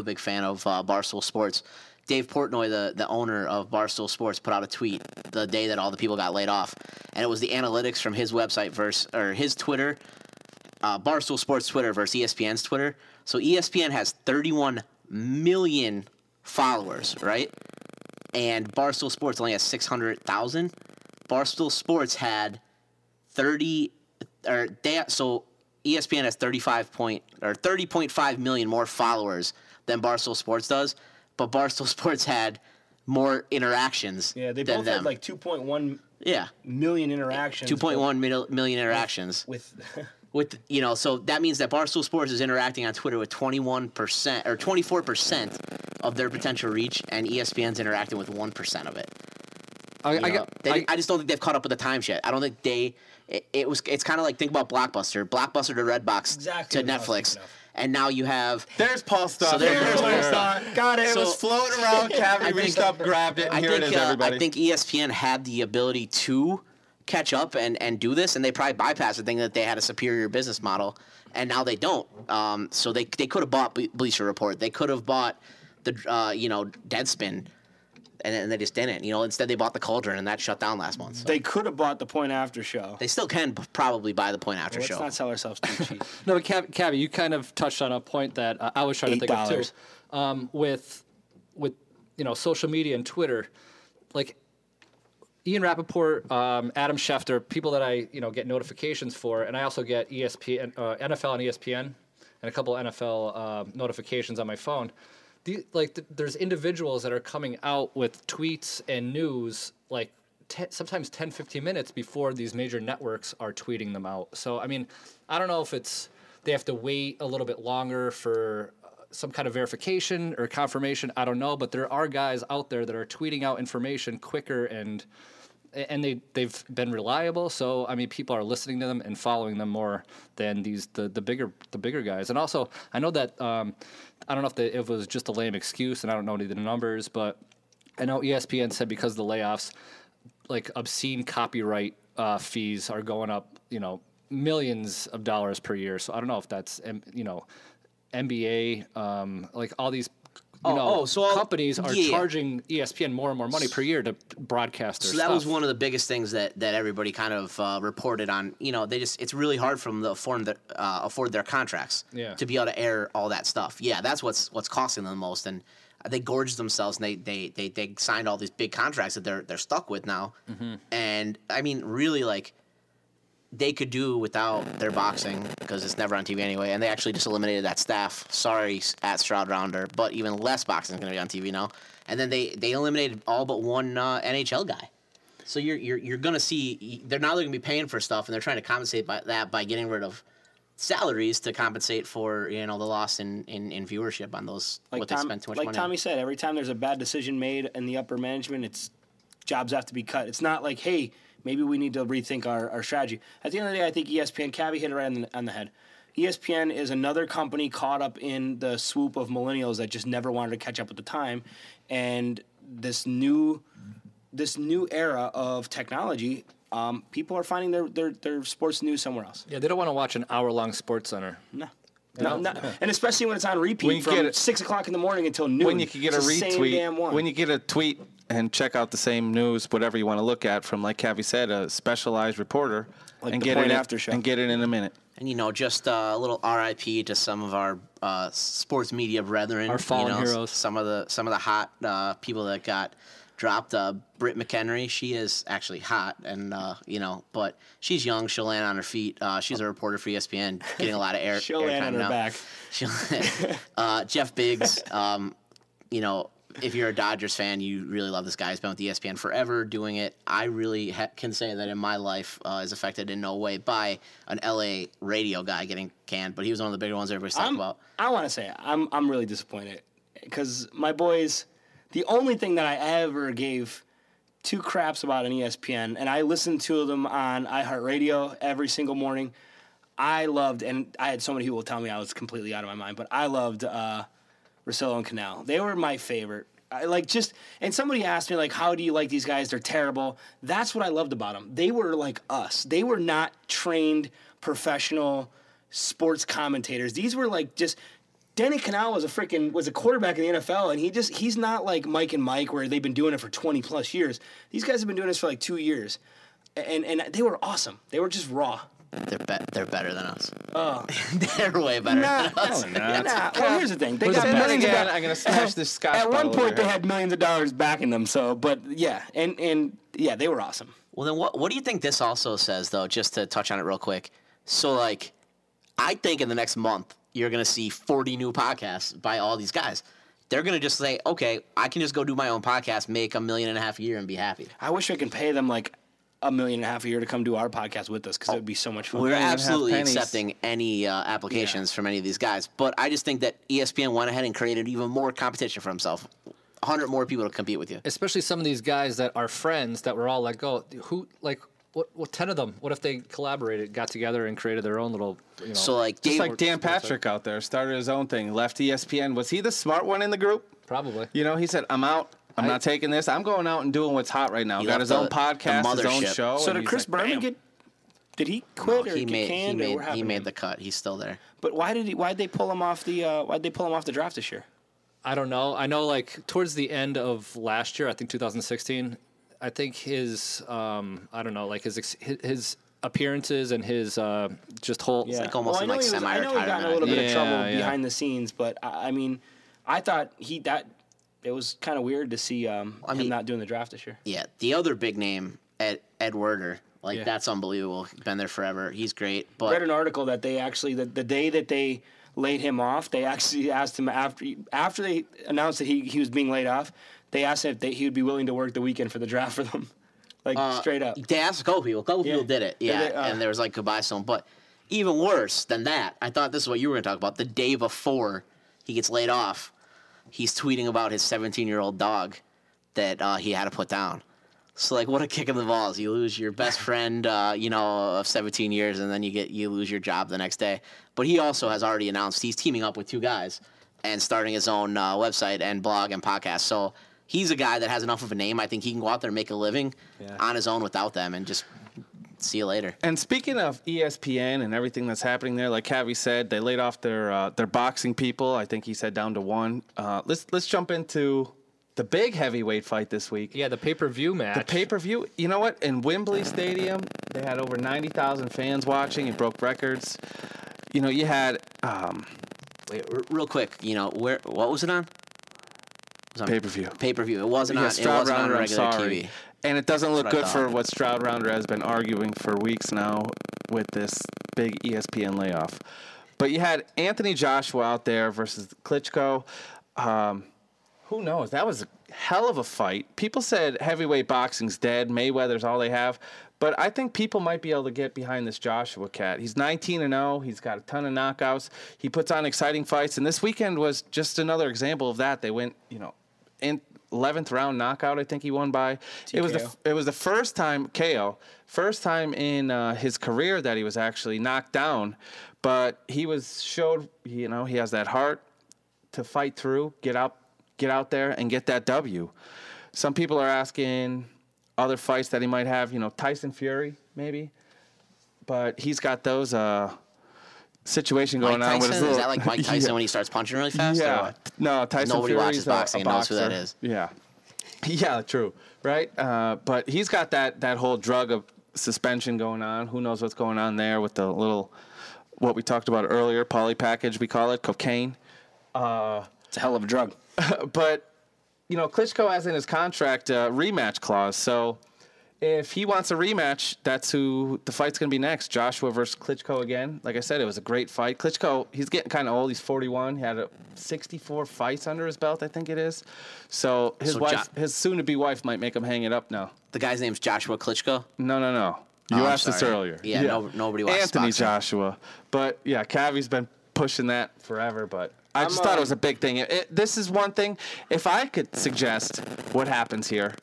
big fan of Barstool Sports. Dave Portnoy, the owner of Barstool Sports, put out a tweet the day that all the people got laid off, and it was the analytics from his website his Twitter, Barstool Sports Twitter versus ESPN's Twitter. So ESPN has 31 million followers, right? And Barstool Sports only has 600,000. Barstool Sports had ESPN has 30.5 million more followers than Barstool Sports does. But Barstool Sports had more interactions than them. Yeah, they both had like 2.1 million interactions. 2.1 million interactions. With you know, so that means that Barstool Sports is interacting on Twitter with 21% or 24% of their potential reach, and ESPN's interacting with 1% of it. I just don't think they've caught up with the times yet. I don't think they. It's kind of like think about Blockbuster to Redbox to Netflix. And now you have... There's Paul Stott. So there's Paul Stott. Got it. So, it was floating around. Cavi reached up, grabbed it, and here it is, everybody. I think ESPN had the ability to catch up and do this, and they probably bypassed the thing that they had a superior business model, and now they don't. So they could have bought Bleacher Report. They could have bought the Deadspin, and they just didn't. You know, instead they bought the Cauldron, and that shut down last month. So. They could have bought the Point After show. They still can probably buy the Point After show. Let's not sell ourselves too cheap. No, but Cabby, you kind of touched on a point that I was trying to think of too. With social media and Twitter, like Ian Rappaport, Adam Schefter, people that I get notifications for, and I also get ESPN, NFL and ESPN, and a couple of NFL notifications on my phone. There's individuals that are coming out with tweets and news, like sometimes 10, 15 minutes before these major networks are tweeting them out. So, I mean, I don't know if it's they have to wait a little bit longer for some kind of verification or confirmation. I don't know, but there are guys out there that are tweeting out information quicker and they've been reliable. So, I mean, people are listening to them and following them more than the bigger guys. And also, I know that I don't know if it was just a lame excuse, and I don't know any of the numbers, but I know ESPN said because of the layoffs, like obscene copyright fees are going up, you know, millions of dollars per year. So I don't know if that's, you know, NBA, like all these, you know, so companies are charging ESPN more and more money per year to broadcast their stuff. So that was one of the biggest things that everybody kind of reported on. You know, it's really hard for them to afford their contracts to be able to air all that stuff. Yeah, that's what's costing them the most. And they gorged themselves, and they signed all these big contracts that they're stuck with now. Mm-hmm. And, I mean, really, like, they could do without their boxing because it's never on TV anyway, and they actually just eliminated that staff. Sorry, at Stroud Rounder, but even less boxing is going to be on TV now. And then they eliminated all but one NHL guy. So you're going to see they're not going to be paying for stuff, and they're trying to compensate by that by getting rid of salaries to compensate for, you know, the loss in viewership on those, like what they spent too much money on. Like Tommy said, every time there's a bad decision made in the upper management, it's jobs have to be cut. It's not like, hey, maybe we need to rethink our strategy. At the end of the day, I think ESPN, Cabby hit it right on the head. ESPN is another company caught up in the swoop of millennials that just never wanted to catch up with the time. And this new era of technology, people are finding their sports news somewhere else. Yeah, they don't want to watch an hour-long sports center. No. And especially when it's on repeat from 6 o'clock in the morning until noon. When you can get a retweet, when you get a tweet and check out the same news, whatever you want to look at from, like Cavi said, a specialized reporter, like and get it after show. And get it in a minute. And, you know, just a little RIP to some of our sports media brethren. Our fallen heroes. Some of the hot people that got dropped. Britt McHenry, she is actually hot, and you know, but she's young. She'll land on her feet. She's a reporter for ESPN, getting a lot of air. She'll land on her back. Jeff Biggs, you know, if you're a Dodgers fan, you really love this guy. He's been with ESPN forever doing it. I really can say that in my life is affected in no way by an LA radio guy getting canned, but he was one of the bigger ones everybody's talking about. I want to say I'm really disappointed because my boys. The only thing that I ever gave two craps about on ESPN, and I listened to them on iHeartRadio every single morning, I loved, and I had so many people tell me I was completely out of my mind, but I loved Rosillo and Canal. They were my favorite. And somebody asked me, like, how do you like these guys? They're terrible. That's what I loved about them. They were like us. They were not trained professional sports commentators. These were like just... Danny Canal was a quarterback in the NFL, and he's not like Mike and Mike where they've been doing it for 20-plus years. These guys have been doing this for like 2 years, and they were awesome. They were just raw. They're better than us. Oh, they're way better than us. No. Well, here's the thing. They got millions of dollars. I'm gonna smash this scotch. At one point, they had millions of dollars backing them. So, but yeah, and yeah, they were awesome. Well, then what do you think this also says though? Just to touch on it real quick. So like, I think in the next month. You're going to see 40 new podcasts by all these guys. They're going to just say, okay, I can just go do my own podcast, make $1.5 million a year, and be happy. I wish I could pay them like $1.5 million a year to come do our podcast with us because it would be so much fun. We're absolutely accepting any applications from any of these guys. But I just think that ESPN went ahead and created even more competition for himself. 100 more people to compete with you. Especially some of these guys that are friends that were all let go. Who, like... What 10 of them? What if they collaborated, got together, and created their own little? You know, so like, just like Dan Patrick out there started his own thing, left ESPN. Was he the smart one in the group? Probably. You know, he said, "I'm out. I'm not taking this. I'm going out and doing what's hot right now." He got his own podcast, his own show. So did Chris Berman get? Did he quit or get canned? He made the cut. He's still there. But why did they pull him off the? Why'd they pull him off the draft this year? I don't know. I know, like towards the end of last year, I think 2016. I think his, I don't know, like his appearances and his just whole... Yeah. It's like almost like semi-retirement. I know he got in a little bit of trouble behind the scenes, but, I mean, I thought it was kind of weird to see him not doing the draft this year. Yeah, the other big name, Ed Werder, like that's unbelievable. Been there forever. He's great. But I read an article that they actually, the day that they laid him off, they actually asked him after they announced that he was being laid off, they asked him if he would be willing to work the weekend for the draft for them, like straight up. They asked a couple people. A couple people did it, and there was like goodbye song. But even worse than that, I thought this is what you were going to talk about. The day before he gets laid off, he's tweeting about his 17-year-old dog that he had to put down. So like, what a kick in the balls! You lose your best friend, of 17 years, and then you lose your job the next day. But he also has already announced he's teaming up with two guys and starting his own website and blog and podcast. So. he's a guy that has enough of a name. I think he can go out there and make a living on his own without them and just see you later. And speaking of ESPN and everything that's happening there, like Cavi said, they laid off their boxing people. I think he said down to one. Let's jump into the big heavyweight fight this week. Yeah, the pay-per-view match. The pay-per-view. You know what? In Wembley Stadium, they had over 90,000 fans watching. It broke records. You know, you had... Wait, real quick, you know, what was it on? Pay-per-view. Pay-per-view. It wasn't on a regular TV. And it doesn't look good for what Stroud Rounder has been arguing for weeks now with this big ESPN layoff. But you had Anthony Joshua out there versus Klitschko. Who knows? That was a hell of a fight. People said heavyweight boxing's dead. Mayweather's all they have. But I think people might be able to get behind this Joshua cat. He's 19-0. He's got a ton of knockouts. He puts on exciting fights. And this weekend was just another example of that. They went, you know, in 11th round knockout, I think he won by. TKO. It was the first time, KO, first time in his career that he was actually knocked down. But he showed, you know, he has that heart to fight through, get out there and get that W. Some people are asking other fights that he might have, you know, Tyson Fury maybe. But he's got those situation going on with his little... Is that like Mike Tyson when he starts punching really fast? Yeah. Or what? No, Tyson Fury. Nobody watches boxing and knows who that is. Yeah. Yeah, true. Right? But he's got that whole drug of suspension going on. Who knows what's going on there with the little, what we talked about earlier, poly package, we call it, cocaine. It's a hell of a drug. But, you know, Klitschko has in his contract a rematch clause. So if he wants a rematch, that's who the fight's going to be next. Joshua versus Klitschko again. Like I said, it was a great fight. Klitschko, he's getting kind of old. He's 41. He had 64 fights under his belt, I think it is. So his soon-to-be wife might make him hang it up now. The guy's name's Joshua Klitschko? No. You asked this earlier. Yeah, nobody watched Anthony boxing. Joshua. But, yeah, Cavi's been pushing that forever, but... I just thought it was a big thing. This is one thing. If I could suggest what happens here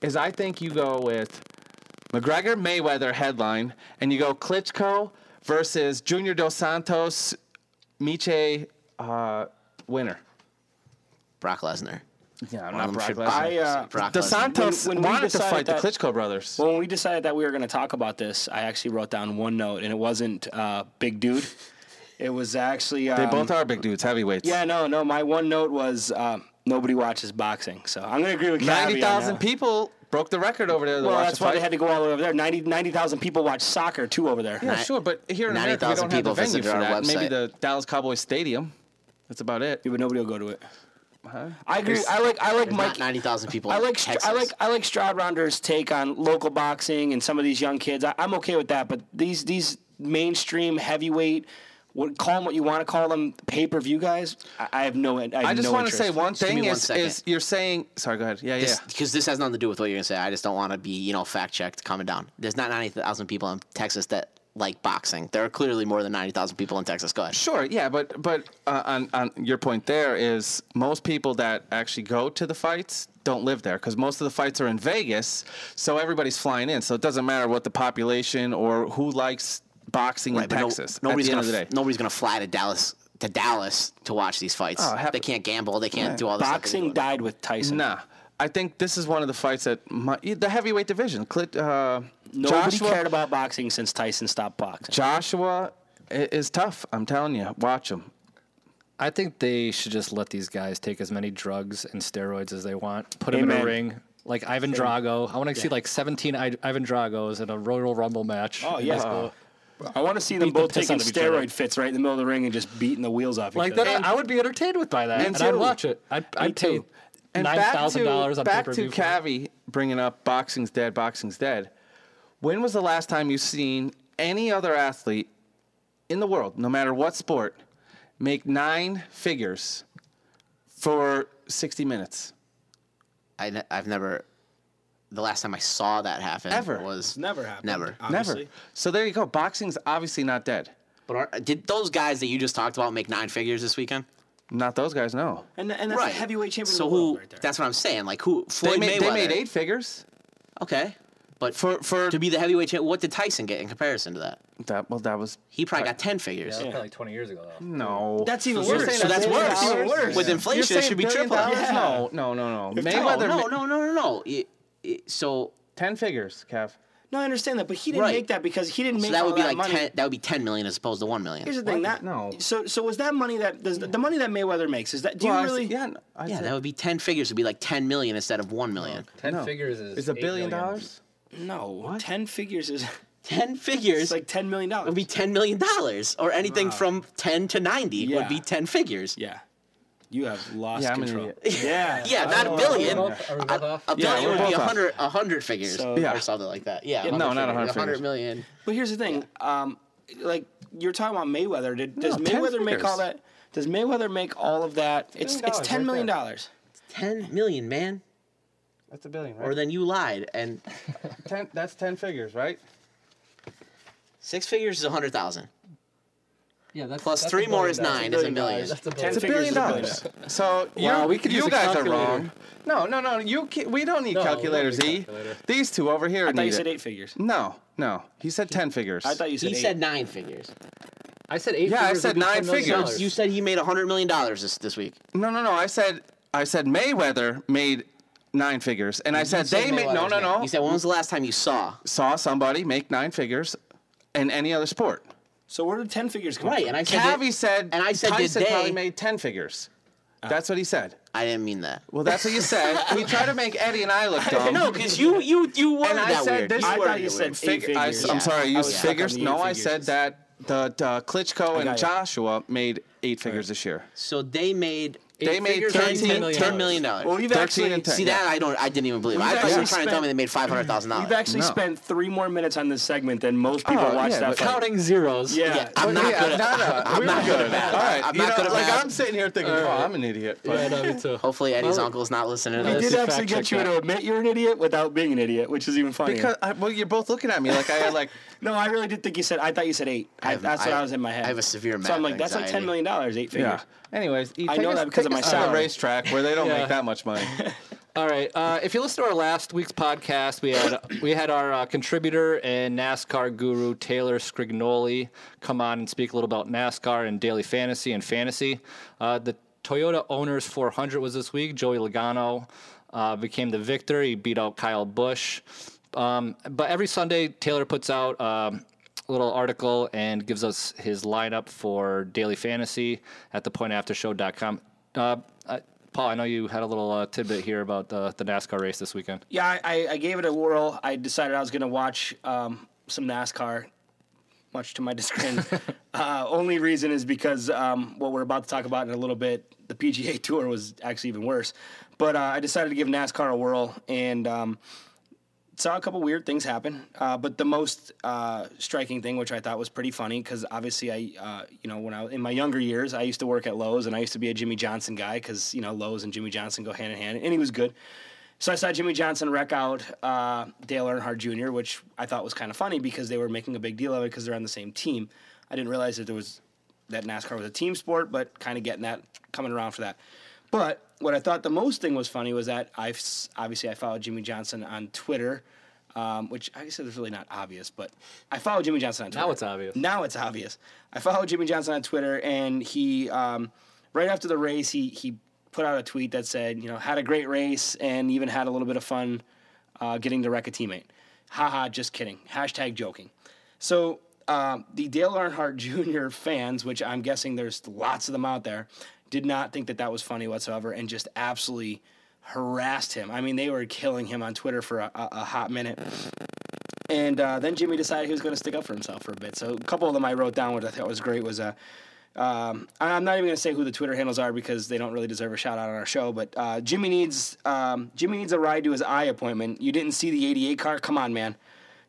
is I think you go with McGregor Mayweather headline, and you go Klitschko versus Junior Dos Santos Miche winner. Brock Lesnar. Yeah, I'm not Brock Lesnar. Brock Dos Santos wanted to fight the Klitschko brothers. Well, when we decided that we were going to talk about this, I actually wrote down one note, and it wasn't big dude. It was actually... they both are big dudes, heavyweights. Yeah, no. My one note was nobody watches boxing. So I'm going to agree with Cavi. 90,000 people broke the record over there. Well, that's why they had to go all the way over there. 90,000 people watch soccer, too, over there. Yeah, sure, but here in America, we don't have the venue for that. Maybe the Dallas Cowboys Stadium. That's about it. Yeah, but nobody will go to it. Uh-huh. I agree. I like Mike. 90,000 people. I like Stroud Rounder's take on local boxing and some of these young kids. I'm okay with that, but these mainstream heavyweight... Call them what you want to call them, pay-per-view guys. I have no interest. I just want to say one thing is you're saying... Sorry, go ahead. Yeah. Because this has nothing to do with what you're going to say. I just don't want to be, fact-checked coming down. There's not 90,000 people in Texas that like boxing. There are clearly more than 90,000 people in Texas. Go ahead. Sure, yeah, but on your point there is most people that actually go to the fights don't live there because most of the fights are in Vegas, so everybody's flying in. So it doesn't matter what the population or who likes... boxing in Texas. Nobody's going to fly to Dallas to watch these fights. Oh, they can't gamble. They can't do all this stuff. Boxing died with Tyson. Nah. I think this is one of the fights that the heavyweight division. Nobody cared about boxing since Tyson stopped boxing. Joshua is tough. I'm telling you. Watch him. I think they should just let these guys take as many drugs and steroids as they want. Put them in a ring. Like Ivan Drago. I want to see like 17 Ivan Dragos in a Royal Rumble match. Oh, yeah. I want to see them both taking steroid fits right in the middle of the ring and just beating the wheels off each other. That, I would be entertained by that, and I'd watch it. I'd pay $9,000 on pay-per-view. Back to Cavi bringing up boxing's dead. When was the last time you've seen any other athlete in the world, no matter what sport, make nine figures for 60 minutes? I've never... The last time I saw that happen was never happened. Never. So there you go. Boxing's obviously not dead. But did those guys that you just talked about make nine figures this weekend? Not those guys, no. And that's a heavyweight champion of the world right there. That's what I'm saying. Like who? Floyd Mayweather. They made eight figures. Okay. But for to be the heavyweight champ, what did Tyson get in comparison to that? He probably got 10 figures. Yeah, like 20 years ago, though. No. That's even worse. So that's worse. Even worse. With inflation, it should be triple. Yeah. No. Mayweather. No. So 10 figures, Kev. No, I understand that, but he didn't make that because he didn't make all that money. That would be $10 million as opposed to $1 million. Here's the thing, So was that money that the money that Mayweather makes? Is that do you really? That would be 10 figures. It'd be like $10 million instead of $1 million. Ten figures is $1 billion. No, what? 10 figures is 10 figures. It's like $10 million. Would be $10 million, or anything from 10 to 90 would be 10 figures. Yeah. You have lost control. Yeah, not $1 billion. $1 billion would be 100 figures or something like that. Yeah, no, not 100 figures. 100 million. But here's the thing. Like, you're talking about Mayweather. Does Mayweather make all that? Does Mayweather make all of that? It's $10 million. It's $10 million, man. That's $1 billion, right? Or then you lied. And that's 10 figures, right? 6 figures is 100,000. Yeah, plus three more is 9 is $1 million. That's $1 billion. So you guys are wrong. No. We don't need calculators, E. These two over here I thought you said 8 figures. No. He said 10 figures. I thought you said he 8. He said 9 figures. I said 8 figures. Yeah, I said 9 figures. You said he made $100 million this week. No. I said Mayweather made 9 figures. And I said they made... No. You said when was the last time you saw somebody make 9 figures in any other sport? So where did 10 figures come from? And I said Tyson probably made 10 figures. That's what he said. I didn't mean that. Well, that's what you said. You tried to make Eddie and I look dumb. No, because you worded that weird. I thought you said figures. I'm sorry, you used figures? No, I said that the Klitschko and Joshua made 8 figures this year. So they made... They made $10 million. Well, you've actually and 10, see that I didn't even believe it. I thought you were trying to tell me they made $500,000. You've actually spent 3 more minutes on this segment than most people watch that. Counting zeros. Yeah. I'm not good at that. I'm not good at that. All right. I'm not good at that. I'm sitting here thinking, I'm an idiot. Yeah, me too. Hopefully Eddie's uncle's not listening to this. We did actually get you to admit you're an idiot without being an idiot, which is even funnier. Because you're both looking at me like I like. No, I really did think you said. I thought you said 8. That's what I was in my head. I have a severe math. So I'm like, that's like $10 million, 8 figures. Anyways, I know that because of my sound racetrack where they don't make that much money. All right. If you listen to our last week's podcast, we had our contributor and NASCAR guru Taylor Scrignoli come on and speak a little about NASCAR and daily fantasy and fantasy. The Toyota Owners 400 was this week. Joey Logano became the victor. He beat out Kyle Busch. But every Sunday, Taylor puts out little article and gives us his lineup for daily fantasy at thepointaftershow.com. Paul, I know you had a little tidbit here about the NASCAR race this weekend. Yeah, I gave it a whirl. I decided I was going to watch some NASCAR, much to my discredit. Only reason is because what we're about to talk about in a little bit, the PGA Tour was actually even worse. But I decided to give NASCAR a whirl, and saw a couple weird things happen, but the most striking thing, which I thought was pretty funny, because obviously in my younger years, I used to work at Lowe's, and I used to be a Jimmie Johnson guy, because Lowe's and Jimmie Johnson go hand in hand, and he was good. So I saw Jimmie Johnson wreck out Dale Earnhardt Jr., which I thought was kind of funny because they were making a big deal of it because they're on the same team. I didn't realize that that NASCAR was a team sport, but kind of getting that coming around for that. But what I thought the most thing was funny was that I followed Jimmie Johnson on Twitter, which I guess is really not obvious, but I followed Jimmie Johnson on Twitter. Now it's obvious. I followed Jimmie Johnson on Twitter, and he, right after the race, he put out a tweet that said, had a great race and even had a little bit of fun getting to wreck a teammate. Haha, just kidding. #joking. So the Dale Earnhardt Jr. fans, which I'm guessing there's lots of them out there, did not think that was funny whatsoever and just absolutely harassed him. I mean, they were killing him on Twitter for a hot minute. And then Jimmie decided he was going to stick up for himself for a bit. So a couple of them I wrote down, which I thought was great, was I'm not even going to say who the Twitter handles are because they don't really deserve a shout-out on our show, but Jimmie needs a ride to his eye appointment. You didn't see the 88 car? Come on, man.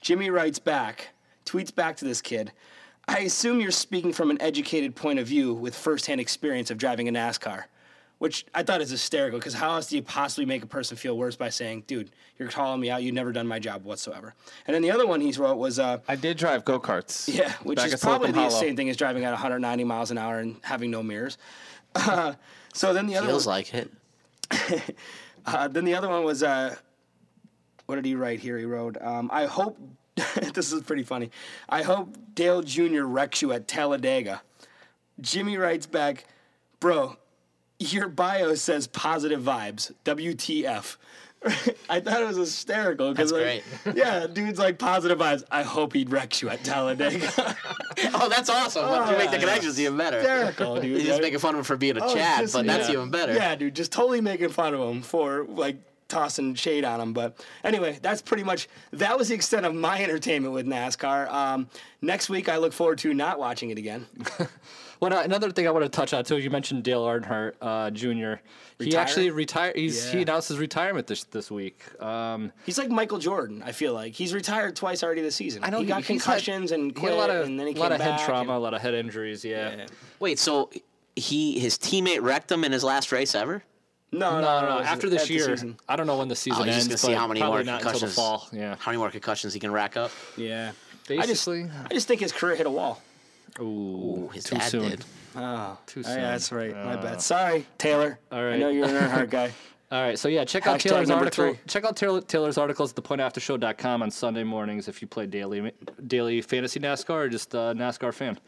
Jimmie writes back, tweets back to this kid, I assume you're speaking from an educated point of view with firsthand experience of driving a NASCAR, which I thought is hysterical because how else do you possibly make a person feel worse by saying, dude, you're calling me out, you've never done my job whatsoever. And then the other one he wrote was... I did drive go-karts. Yeah, which is probably the same thing as driving at 190 miles an hour and having no mirrors. So then the other one... Feels like it. Then the other one was... What did he write here? He wrote, I hope, this is pretty funny, I hope Dale Jr. wrecks you at Talladega. Jimmy writes back, bro, your bio says positive vibes. WTF. I thought it was hysterical. That's like, great. Yeah, dude's like, positive vibes. I hope he wrecks you at Talladega. Oh, that's awesome. Oh, you make the connections even better. Hysterical, dude. You're just making fun of him for being a Chad, but that's even better. Yeah, dude, just totally making fun of him for, like, tossing shade on him. But anyway, that's pretty much, that was the extent of my entertainment with NASCAR. Next week, I look forward to not watching it again. Well, another thing I want to touch on, too, you mentioned Dale Earnhardt Jr. He actually retired. He announced his retirement this week. He's like Michael Jordan, I feel like. He's retired twice already this season. He got concussions and quit, and then he came back. A lot of head trauma, a lot of head injuries, yeah. Wait, so his teammate wrecked him in his last race ever? No. After this year, I don't know when the season ends. Just gonna see how many more concussions. Fall. Yeah. How many more concussions he can rack up? Yeah. Basically, I just think his career hit a wall. Ooh, his dad soon. Did. Oh, too soon. Yeah, that's right. My bad. Sorry, Taylor. All right. I know you're an Earnhardt guy. All right. So, yeah, check out Taylor's article. Check out Taylor's articles at thepointaftershow.com on Sunday mornings if you play daily fantasy NASCAR or just NASCAR fan.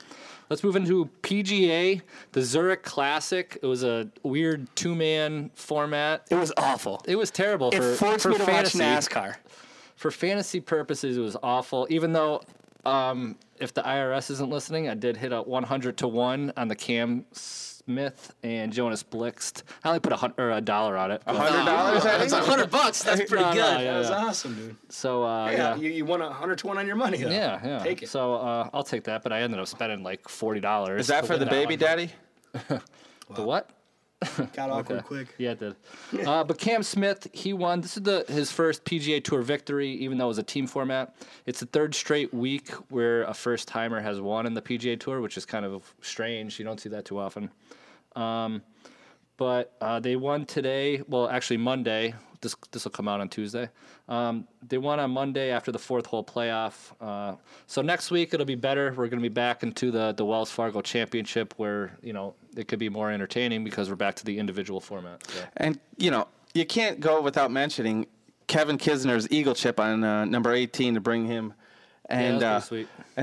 Let's move into PGA, the Zurich Classic. It was a weird two-man format. It was awful. It was terrible. It forced me to watch NASCAR. For fantasy purposes, it was awful, even though... if the IRS isn't listening, I did hit a 100-1 on the Cam Smith and Jonas Blixt. I only put $100 on it. $100? That's $100. That's pretty good. That was awesome, dude. So you won 100-1 on your money, though. Yeah. Take it. So I'll take that, but I ended up spending like $40. Is that for the baby daddy? The what? Got awkward quick. Yeah, it did. But Cam Smith, he won. This is his first PGA Tour victory, even though it was a team format. It's the third straight week where a first-timer has won in the PGA Tour, which is kind of strange. You don't see that too often. But they won today. Well, actually Monday. This will come out on Tuesday. They won on Monday after the fourth hole playoff. So next week it'll be better. We're going to be back into the Wells Fargo Championship where, it could be more entertaining because we're back to the individual format. So. And, you can't go without mentioning Kevin Kisner's eagle chip on number 18 to bring him and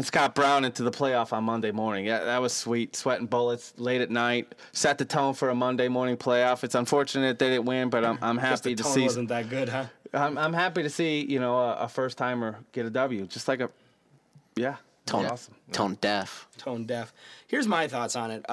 Scott Brown into the playoff on Monday morning. Yeah, that was sweet. Sweating bullets late at night. Set the tone for a Monday morning playoff. It's unfortunate they didn't win, but I'm happy to see. The tone wasn't that good, huh? I'm happy to see a first timer get a W. Just like tone awesome. Tone deaf. Here's my thoughts on it.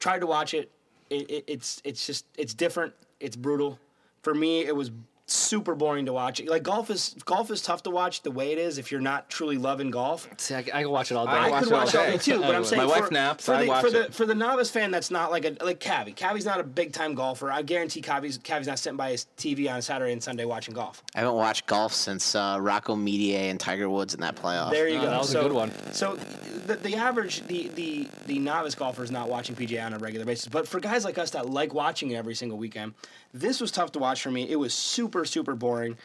Tried to watch it. It's just it's different. It's brutal. For me, it was. Super boring to watch. Like golf is tough to watch the way it is if you're not truly loving golf. See, I can watch it all day. I could watch it all day too. But I'm saying my wife naps. For the novice fan that's not like Cavi. Cavi's not a big time golfer. I guarantee Cavi's not sitting by his TV on Saturday and Sunday watching golf. I haven't watched golf since Rocco Mediate and Tiger Woods in that playoff. There you go. That was a good one. So the average the novice golfer is not watching PGA on a regular basis. But for guys like us that like watching it every single weekend, this was tough to watch for me. It was super boring.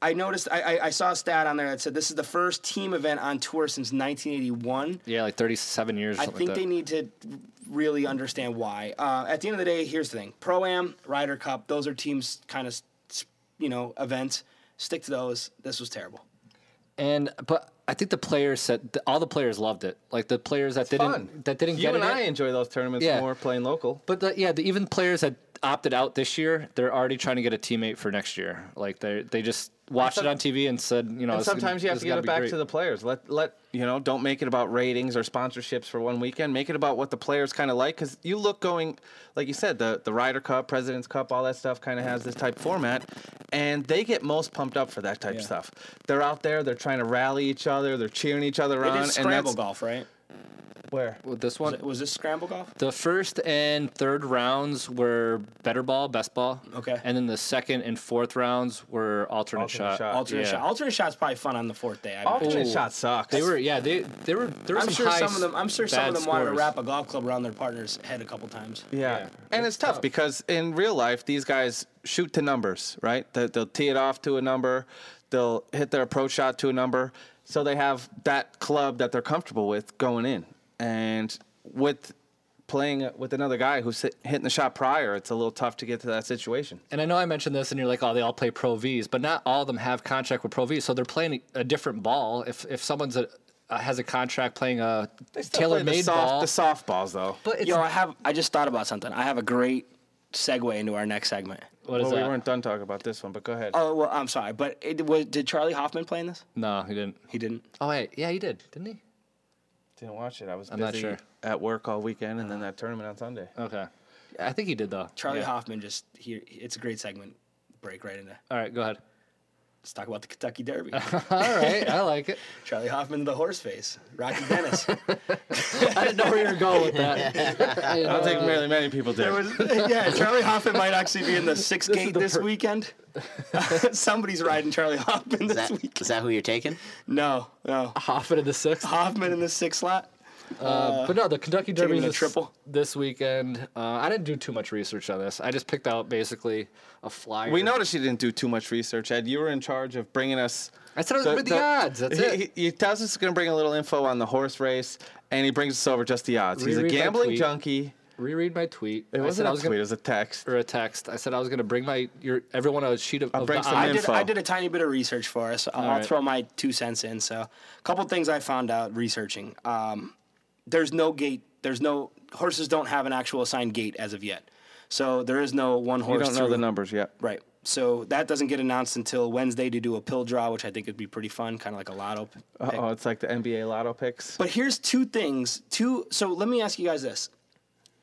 I noticed I saw a stat on there that said this is the first team event on tour since 1981. Yeah, like 37 years. I think they need to really understand why. At the end of the day, here's the thing: Pro-Am, Ryder Cup, those are teams kind of events. Stick to those. This was terrible. But I think the players said all the players loved it. Like the players that didn't get it. You and I enjoy those tournaments more playing local. But even players that opted out this year, they're already trying to get a teammate for next year. Like they just watched it on TV and said, And sometimes you have to give it back to the players. Let don't make it about ratings or sponsorships for one weekend. Make it about what the players kind of like. Because you look going, like you said, the Ryder Cup, President's Cup, all that stuff kind of has this type format. And they get most pumped up for that type of stuff. They're out there. They're trying to rally each other. They're cheering each other on. It is scramble golf, right? Where? Well, this one. Was this scramble golf? The first and third rounds were better ball, best ball. Okay. And then the second and fourth rounds were alternate shot. Alternate shot's probably fun on the fourth day. Alternate shot sucks. They were. There were I'm sure some of them wanted to wrap a golf club around their partner's head a couple times. Yeah. And it's tough because in real life, these guys shoot to numbers, right? They'll tee it off to a number. They'll hit their approach shot to a number. So they have that club that they're comfortable with going in. And with playing with another guy who's hitting the shot prior, it's a little tough to get to that situation. And I know I mentioned this, and you're like, oh, they all play Pro Vs, but not all of them have contract with Pro Vs, so they're playing a different ball. If someone's has a contract playing a tailor-made ball. The softballs, though. But it's, I just thought about something. I have a great segue into our next segment. What is that? We weren't done talking about this one, but go ahead. Oh, well, I'm sorry, but did Charlie Hoffman play in this? No, he didn't. He didn't? Oh, wait, yeah, he did, didn't he? Didn't watch it. I was busy at work all weekend, and then that tournament on Sunday. Okay. I think he did, though. Charlie Hoffman it's a great segment. Break right into. All right, go ahead. Let's talk about the Kentucky Derby. All right, I like it. Charlie Hoffman, the horse face. Rocky Dennis. I didn't know where you were going with that. I don't think many people did. Charlie Hoffman might actually be in the sixth gate this weekend. Somebody's riding Charlie Hoffman this week. Is that who you're taking? No. Hoffman in the sixth? Hoffman in the sixth slot. But no, the Kentucky Derby is triple this weekend. I didn't do too much research on this. I just picked out basically a flyer. We noticed you didn't do too much research, Ed. You were in charge of bringing us. I said I was with the odds. That's it. He tells us he's going to bring a little info on the horse race, and he brings us over just the odds. He's a gambling junkie. Reread my tweet. It wasn't a tweet. It was a text. Or a text. I said I was going to bring everyone a sheet of odds. I did a tiny bit of research for us. I'll throw my 2 cents in. So a couple things I found out researching. There's no gate. Horses don't have an actual assigned gate as of yet. So there is no one horse. We don't know the numbers yet. Right. So that doesn't get announced until Wednesday to do a pill draw, which I think would be pretty fun, kind of like a lotto pick. Oh, it's like the NBA lotto picks. But here's two things. So let me ask you guys this.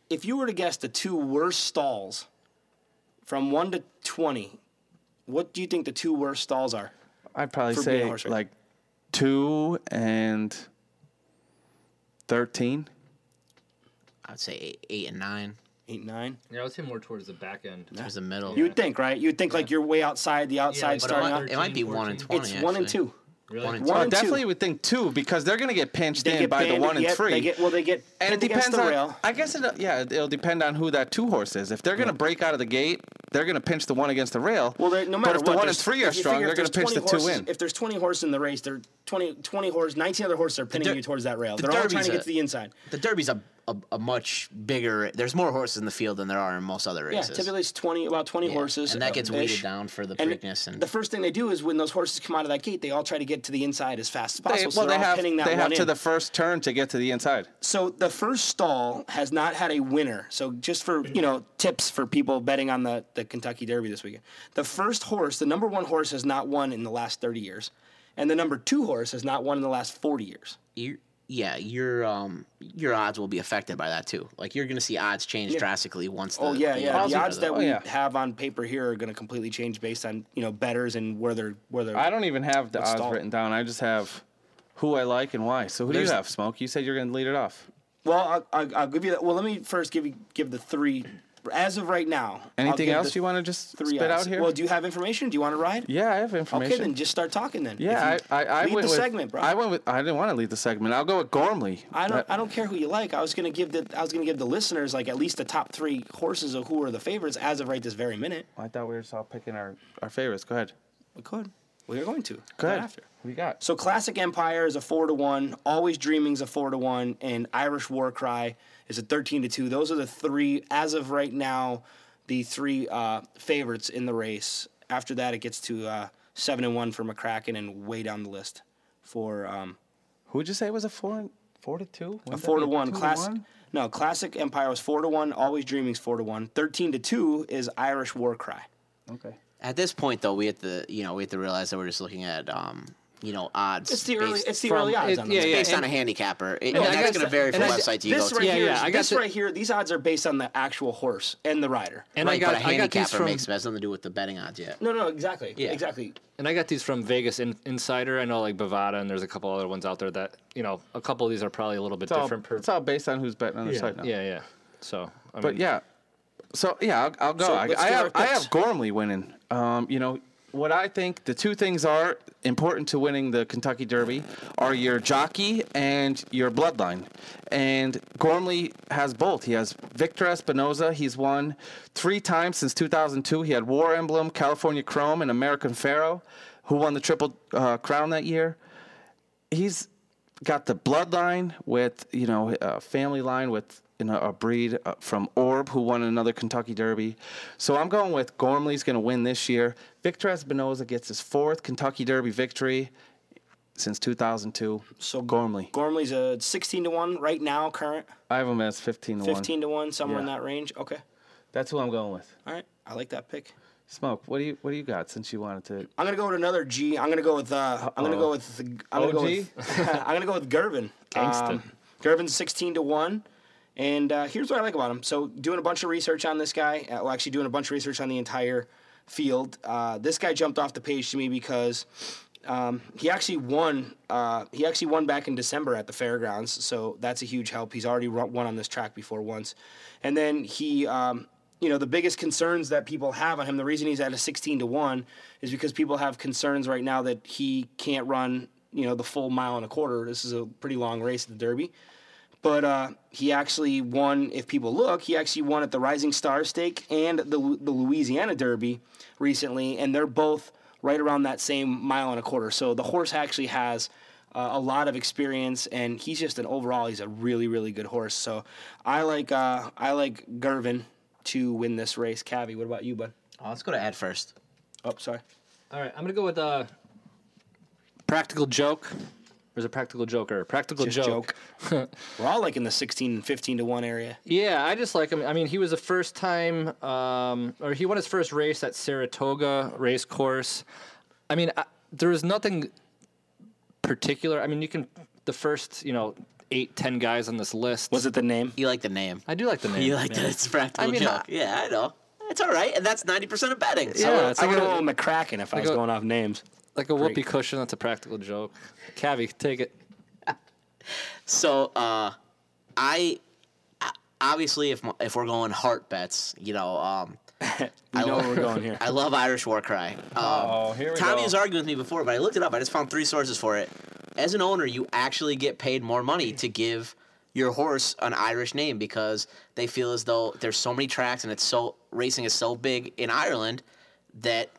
If you were to guess the two worst stalls from 1 to 20, what do you think the two worst stalls are? I'd probably say like 2 and 13. I would say 8 and 9. 8 and 9? Yeah, I would say more towards the back end. Towards the middle. Yeah. You would think, right? You would think like you're way outside, the outside starting out. It might be 14. 1 and 20, It's 1 and 2. Really? I definitely would think 2 because they're going to get pinched by the 1 and 3. They get pinned against the rail. I guess it'll depend on who that 2 horse is. If they're going to break out of the gate, they're going to pinch the 1 against the rail. Well, no matter what. But if the 1 and 3 are strong, they're going to pinch the 2 in. If there's 20 horses in the race, 20 horses, 19 other horses are pinning you towards that rail. They're all trying to get to the inside. The Derby's a much bigger. There's more horses in the field than there are in most other races. Yeah, typically it's about 20 horses, and that gets weighted down for the Preakness. And the first thing they do is when those horses come out of that gate, they all try to get to the inside as fast as possible. They have to the first turn to get to the inside. So the first stall has not had a winner. So just for tips for people betting on the Kentucky Derby this weekend, the first horse, the number 1 horse, has not won in the last 30 years, and the number 2 horse has not won in the last 40 years. Yeah, your odds will be affected by that too. Like you're going to see odds change drastically once. The odds that we have on paper here are going to completely change based on bettors and where they're. I don't even have the odds written down. I just have who I like and why. So do you have, Smoke? You said you're going to lead it off. Well, I'll give you that. Well, let me first give the three as of right now. Anything else you want to just spit out here? Well, do you have information? Do you want to ride? Yeah, I have information. Okay, then just start talking then. Yeah, I lead segment, bro. I didn't want to lead the segment. I'll go with Gormley. I don't care who you like. I was going to give the listeners like at least the top 3 horses of who are the favorites as of right this very minute. Well, I thought we were just all picking our favorites. Go ahead. We could. We are going to. Go ahead. After. What do you got? So Classic Empire is a 4-1. Always Dreaming's a 4-1, and Irish War Cry is a 13-2. Those are the three, as of right now, the three favorites in the race. After that, it gets to 7-1 for McCracken, and way down the list for. Who would you say was a 4-2? A 4-1. Classic Empire was 4-1. Always Dreaming's 4-1. 13-2 is Irish War Cry. Okay. At this point, though, we have to realize that we're just looking at odds. It's the early odds. Based on a handicapper. That's going to vary from website to website. These odds are based on the actual horse and the rider. And right, but a handicapper has nothing to do with the betting odds yet. No, exactly. Yeah. Exactly. And I got these from Vegas Insider. I know like Bovada, and there's a couple other ones out there that a couple of these are probably a little bit different. It's all based on who's betting on the site now. Yeah. So. I'll go. So I have Gormley winning. What I think the two things are important to winning the Kentucky Derby are your jockey and your bloodline. And Gormley has both. He has Victor Espinoza. He's won 3 times since 2002. He had War Emblem, California Chrome, and American Pharaoh, who won the Triple Crown that year. He's got the bloodline with family line with in a breed from Orb, who won another Kentucky Derby. So I'm going with Gormley's going to win this year. Victor Espinoza gets his fourth Kentucky Derby victory since 2002. So Gormley. Gormley's a 16-1 right now, current. I have him as 15-1. 15-1, somewhere in that range. Okay. That's who I'm going with. All right, I like that pick. Smoke. What do you got? Since you wanted to, I'm gonna go with another G. I'm gonna go with Girvin. Gangsta. Girvin's 16-1, and here's what I like about him. So doing a bunch of research on this guy. Well, actually doing a bunch of research on the entire field. This guy jumped off the page to me because he actually won. He actually won back in December at the fairgrounds. So that's a huge help. He's already won on this track before once, and then he. You know, the biggest concerns that people have on him, the reason he's at a 16-1 is because people have concerns right now that he can't run, you know, the full mile and a quarter. This is a pretty long race at the Derby. But he actually won, if people look, he actually won at the Rising Star Stake and the Louisiana Derby recently, and they're both right around that same mile and a quarter. So the horse actually has a lot of experience, and he's just he's a really, really good horse. So I like Girvin to win this race. Cavi, what about you, bud? Let's go to Ed first. Oh, sorry. All right, I'm going to go with Practical Joke. There's a Practical Joker. Practical Joke. We're all like in the 16 and 15-1 area. Yeah, I just like him. I mean, he was the first time, or he won his first race at Saratoga Race Course. I mean, there was nothing particular. I mean, the first, 8-10 guys on this list. Was it the name? You like the name. I do like the name. You like that it's Practical Joke. Yeah, I know. It's all right, and that's 90% of betting. Yeah, I would have went McCracken if I was going off names. Like a whoopee cushion, that's a Practical Joke. Cavi, take it. So, I obviously, if we're going heart bets, where we're going here. I love Irish War Cry. Here we go. Tommy was arguing with me before, but I looked it up. I just found 3 sources for it. As an owner, you actually get paid more money to give your horse an Irish name because they feel as though there's so many tracks and racing is so big in Ireland that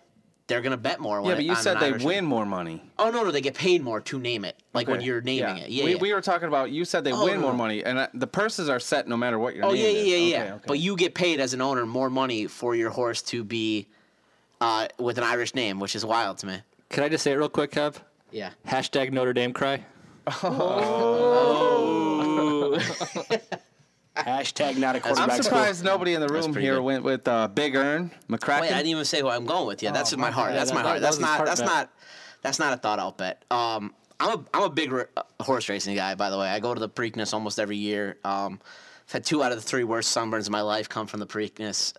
they're going to bet more. Yeah, but you said they win more money. Oh, no, they get paid more to name it, like when you're naming it. Yeah, we were talking about you said they win more money, and the purses are set no matter what your name is. Oh, yeah. But you get paid as an owner more money for your horse to be with an Irish name, which is wild to me. Can I just say it real quick, Kev? Yeah. # Notre Dame Cry. Oh. # not a quarterback. I'm surprised nobody in the room here went with Big Earn, McCracken. Wait, I didn't even say who I'm going with. Yeah, that's my heart. That's my heart. That's not a thought-out bet. I'm a big horse racing guy, by the way. I go to the Preakness almost every year. I've had 2 out of the 3 worst sunburns of my life come from the Preakness.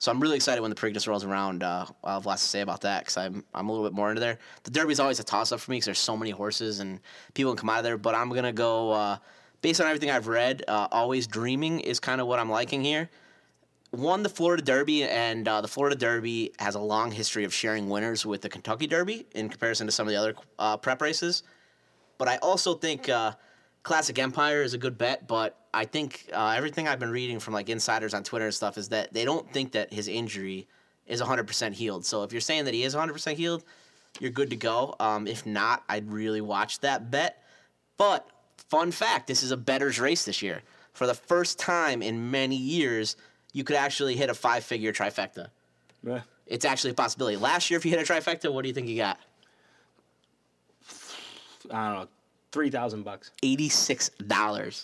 So I'm really excited when the Preakness rolls around. I'll have lots to say about that because I'm a little bit more into there. The Derby's always a toss-up for me because there's so many horses and people can come out of there. But I'm going to go, based on everything I've read, Always Dreaming is kind of what I'm liking here. Won the Florida Derby, and the Florida Derby has a long history of sharing winners with the Kentucky Derby in comparison to some of the other prep races. But I also think Classic Empire is a good bet, but I think everything I've been reading from like insiders on Twitter and stuff is that they don't think that his injury is 100% healed. So if you're saying that he is 100% healed, you're good to go. If not, I'd really watch that bet. But fun fact, this is a bettor's race this year. For the first time in many years, you could actually hit a 5-figure trifecta. Yeah. It's actually a possibility. Last year, if you hit a trifecta, what do you think you got? I don't know. $3,000 $86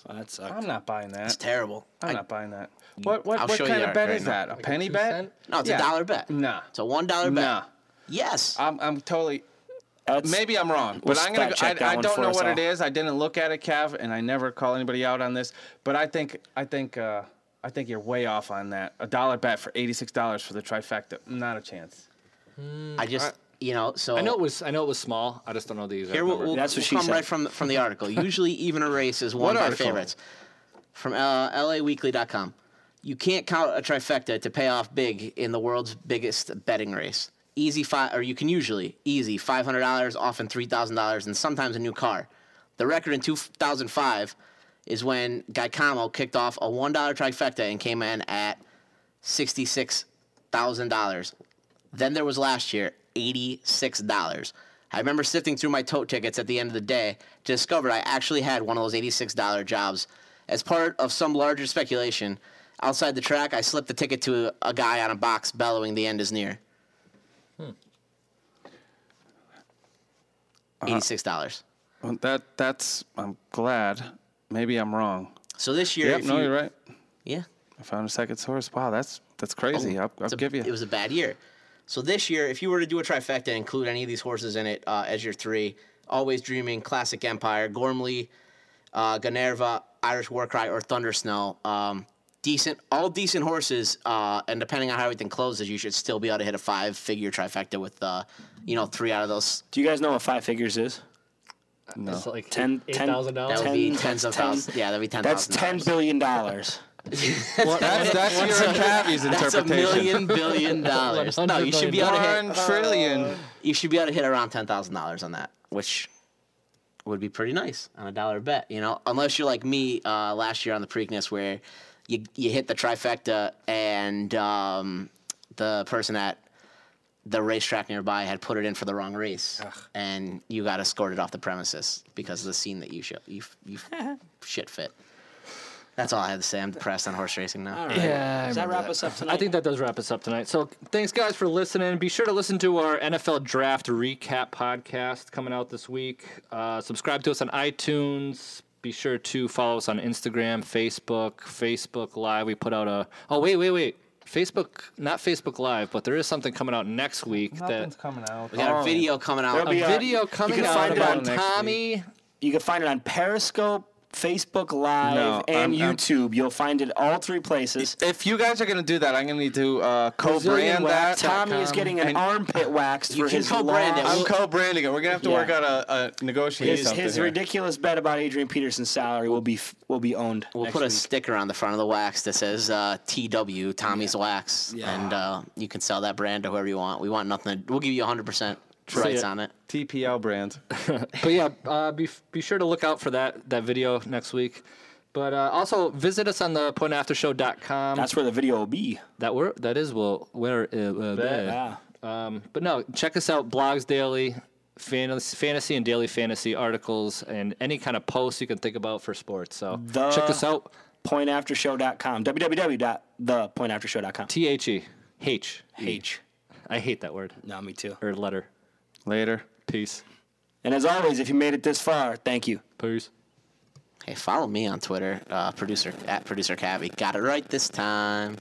Oh, that sucks. I'm not buying that. It's terrible. I'm not buying that. What kind of bet is that? A penny bet? No, it's a dollar bet. Nah. It's a $1 bet. Nah. Yes. I'm totally. Maybe I'm wrong, but I'm gonna. I don't know what it is. I didn't look at it, Cav, and I never call anybody out on this. But I think you're way off on that. A dollar bet for $86 for the trifecta. Not a chance. I just. So I know it was small. I just don't know the exact number. That's what she said. Right from the article. Usually, even a race is one of my favorites. From LAweekly.com. You can't count a trifecta to pay off big in the world's biggest betting race. You can usually $500, often $3,000, and sometimes a new car. The record in 2005 is when Gaikamo kicked off a $1 trifecta and came in at $66,000. Then there was last year. $86. I remember sifting through my tote tickets at the end of the day to discover I actually had one of those $86 jobs As part of some larger speculation, outside the track, I slipped the ticket to a guy on a box bellowing, "The end is near." $86. Well, that's I'm glad. Maybe I'm wrong. So this year, you're right. Yeah. I found a second source. Wow, that's crazy. I'll give you. It was a bad year. So this year, if you were to do a trifecta and include any of these horses in it as your three, Always Dreaming, Classic Empire, Gormley, Ganerva, Irish War Cry, or Thunder Snow, all decent horses, and depending on how everything closes, you should still be able to hit a five-figure trifecta with, three out of those. Do you guys know what five figures is? No. It's like $10,000. That would be tens of thousands. Yeah, that would be $10,000. That's $10 billion. Well, that's your and Cavi's interpretation. That's $1 billion. No, you should be able to hit $1 trillion. You should be able to hit around $10,000 on that, which would be pretty nice on a dollar bet. You know, unless you're like me last year on the Preakness, where you hit the trifecta and the person at the racetrack nearby had put it in for the wrong race, and you got escorted off the premises because of the scene that you shit fit. That's all I had to say. I'm depressed on horse racing now. All right. Yeah, does that wrap us up tonight? I think that does wrap us up tonight. So thanks, guys, for listening. Be sure to listen to our NFL Draft Recap podcast coming out this week. Subscribe to us on iTunes. Be sure to follow us on Instagram, Facebook Live. We put out a – oh, wait. Facebook, not Facebook Live, but there is something coming out next week. Nothing's coming out. We got a video coming out. You can find it on Periscope, Facebook Live, and YouTube. You'll find it all three places. If you guys are going to do that, I'm going to need to co-brand that. Tommy is getting an armpit waxed for his co-brand. I'm co-branding it. We're going to have to work out a negotiation. His ridiculous bet about Adrian Peterson's salary will be owned. We'll put a sticker on the front of the wax that says TW, Tommy's Wax, and you can sell that brand to whoever you want. We want nothing. We'll give you 100%. Rights on it. TPL brand. But yeah, be sure to look out for that video next week. But also visit us on the pointaftershow.com. That's where the video will be. But no, check us out. Blogs daily, fantasy and daily fantasy articles, and any kind of posts you can think about for sports. So check us out. Pointaftershow.com. www.thepointaftershow.com. H. I hate that word. No, me too. Or letter. Later. Peace. And as always, if you made it this far, thank you. Peace. Hey, follow me on Twitter, @ProducerCavi. Got it right this time.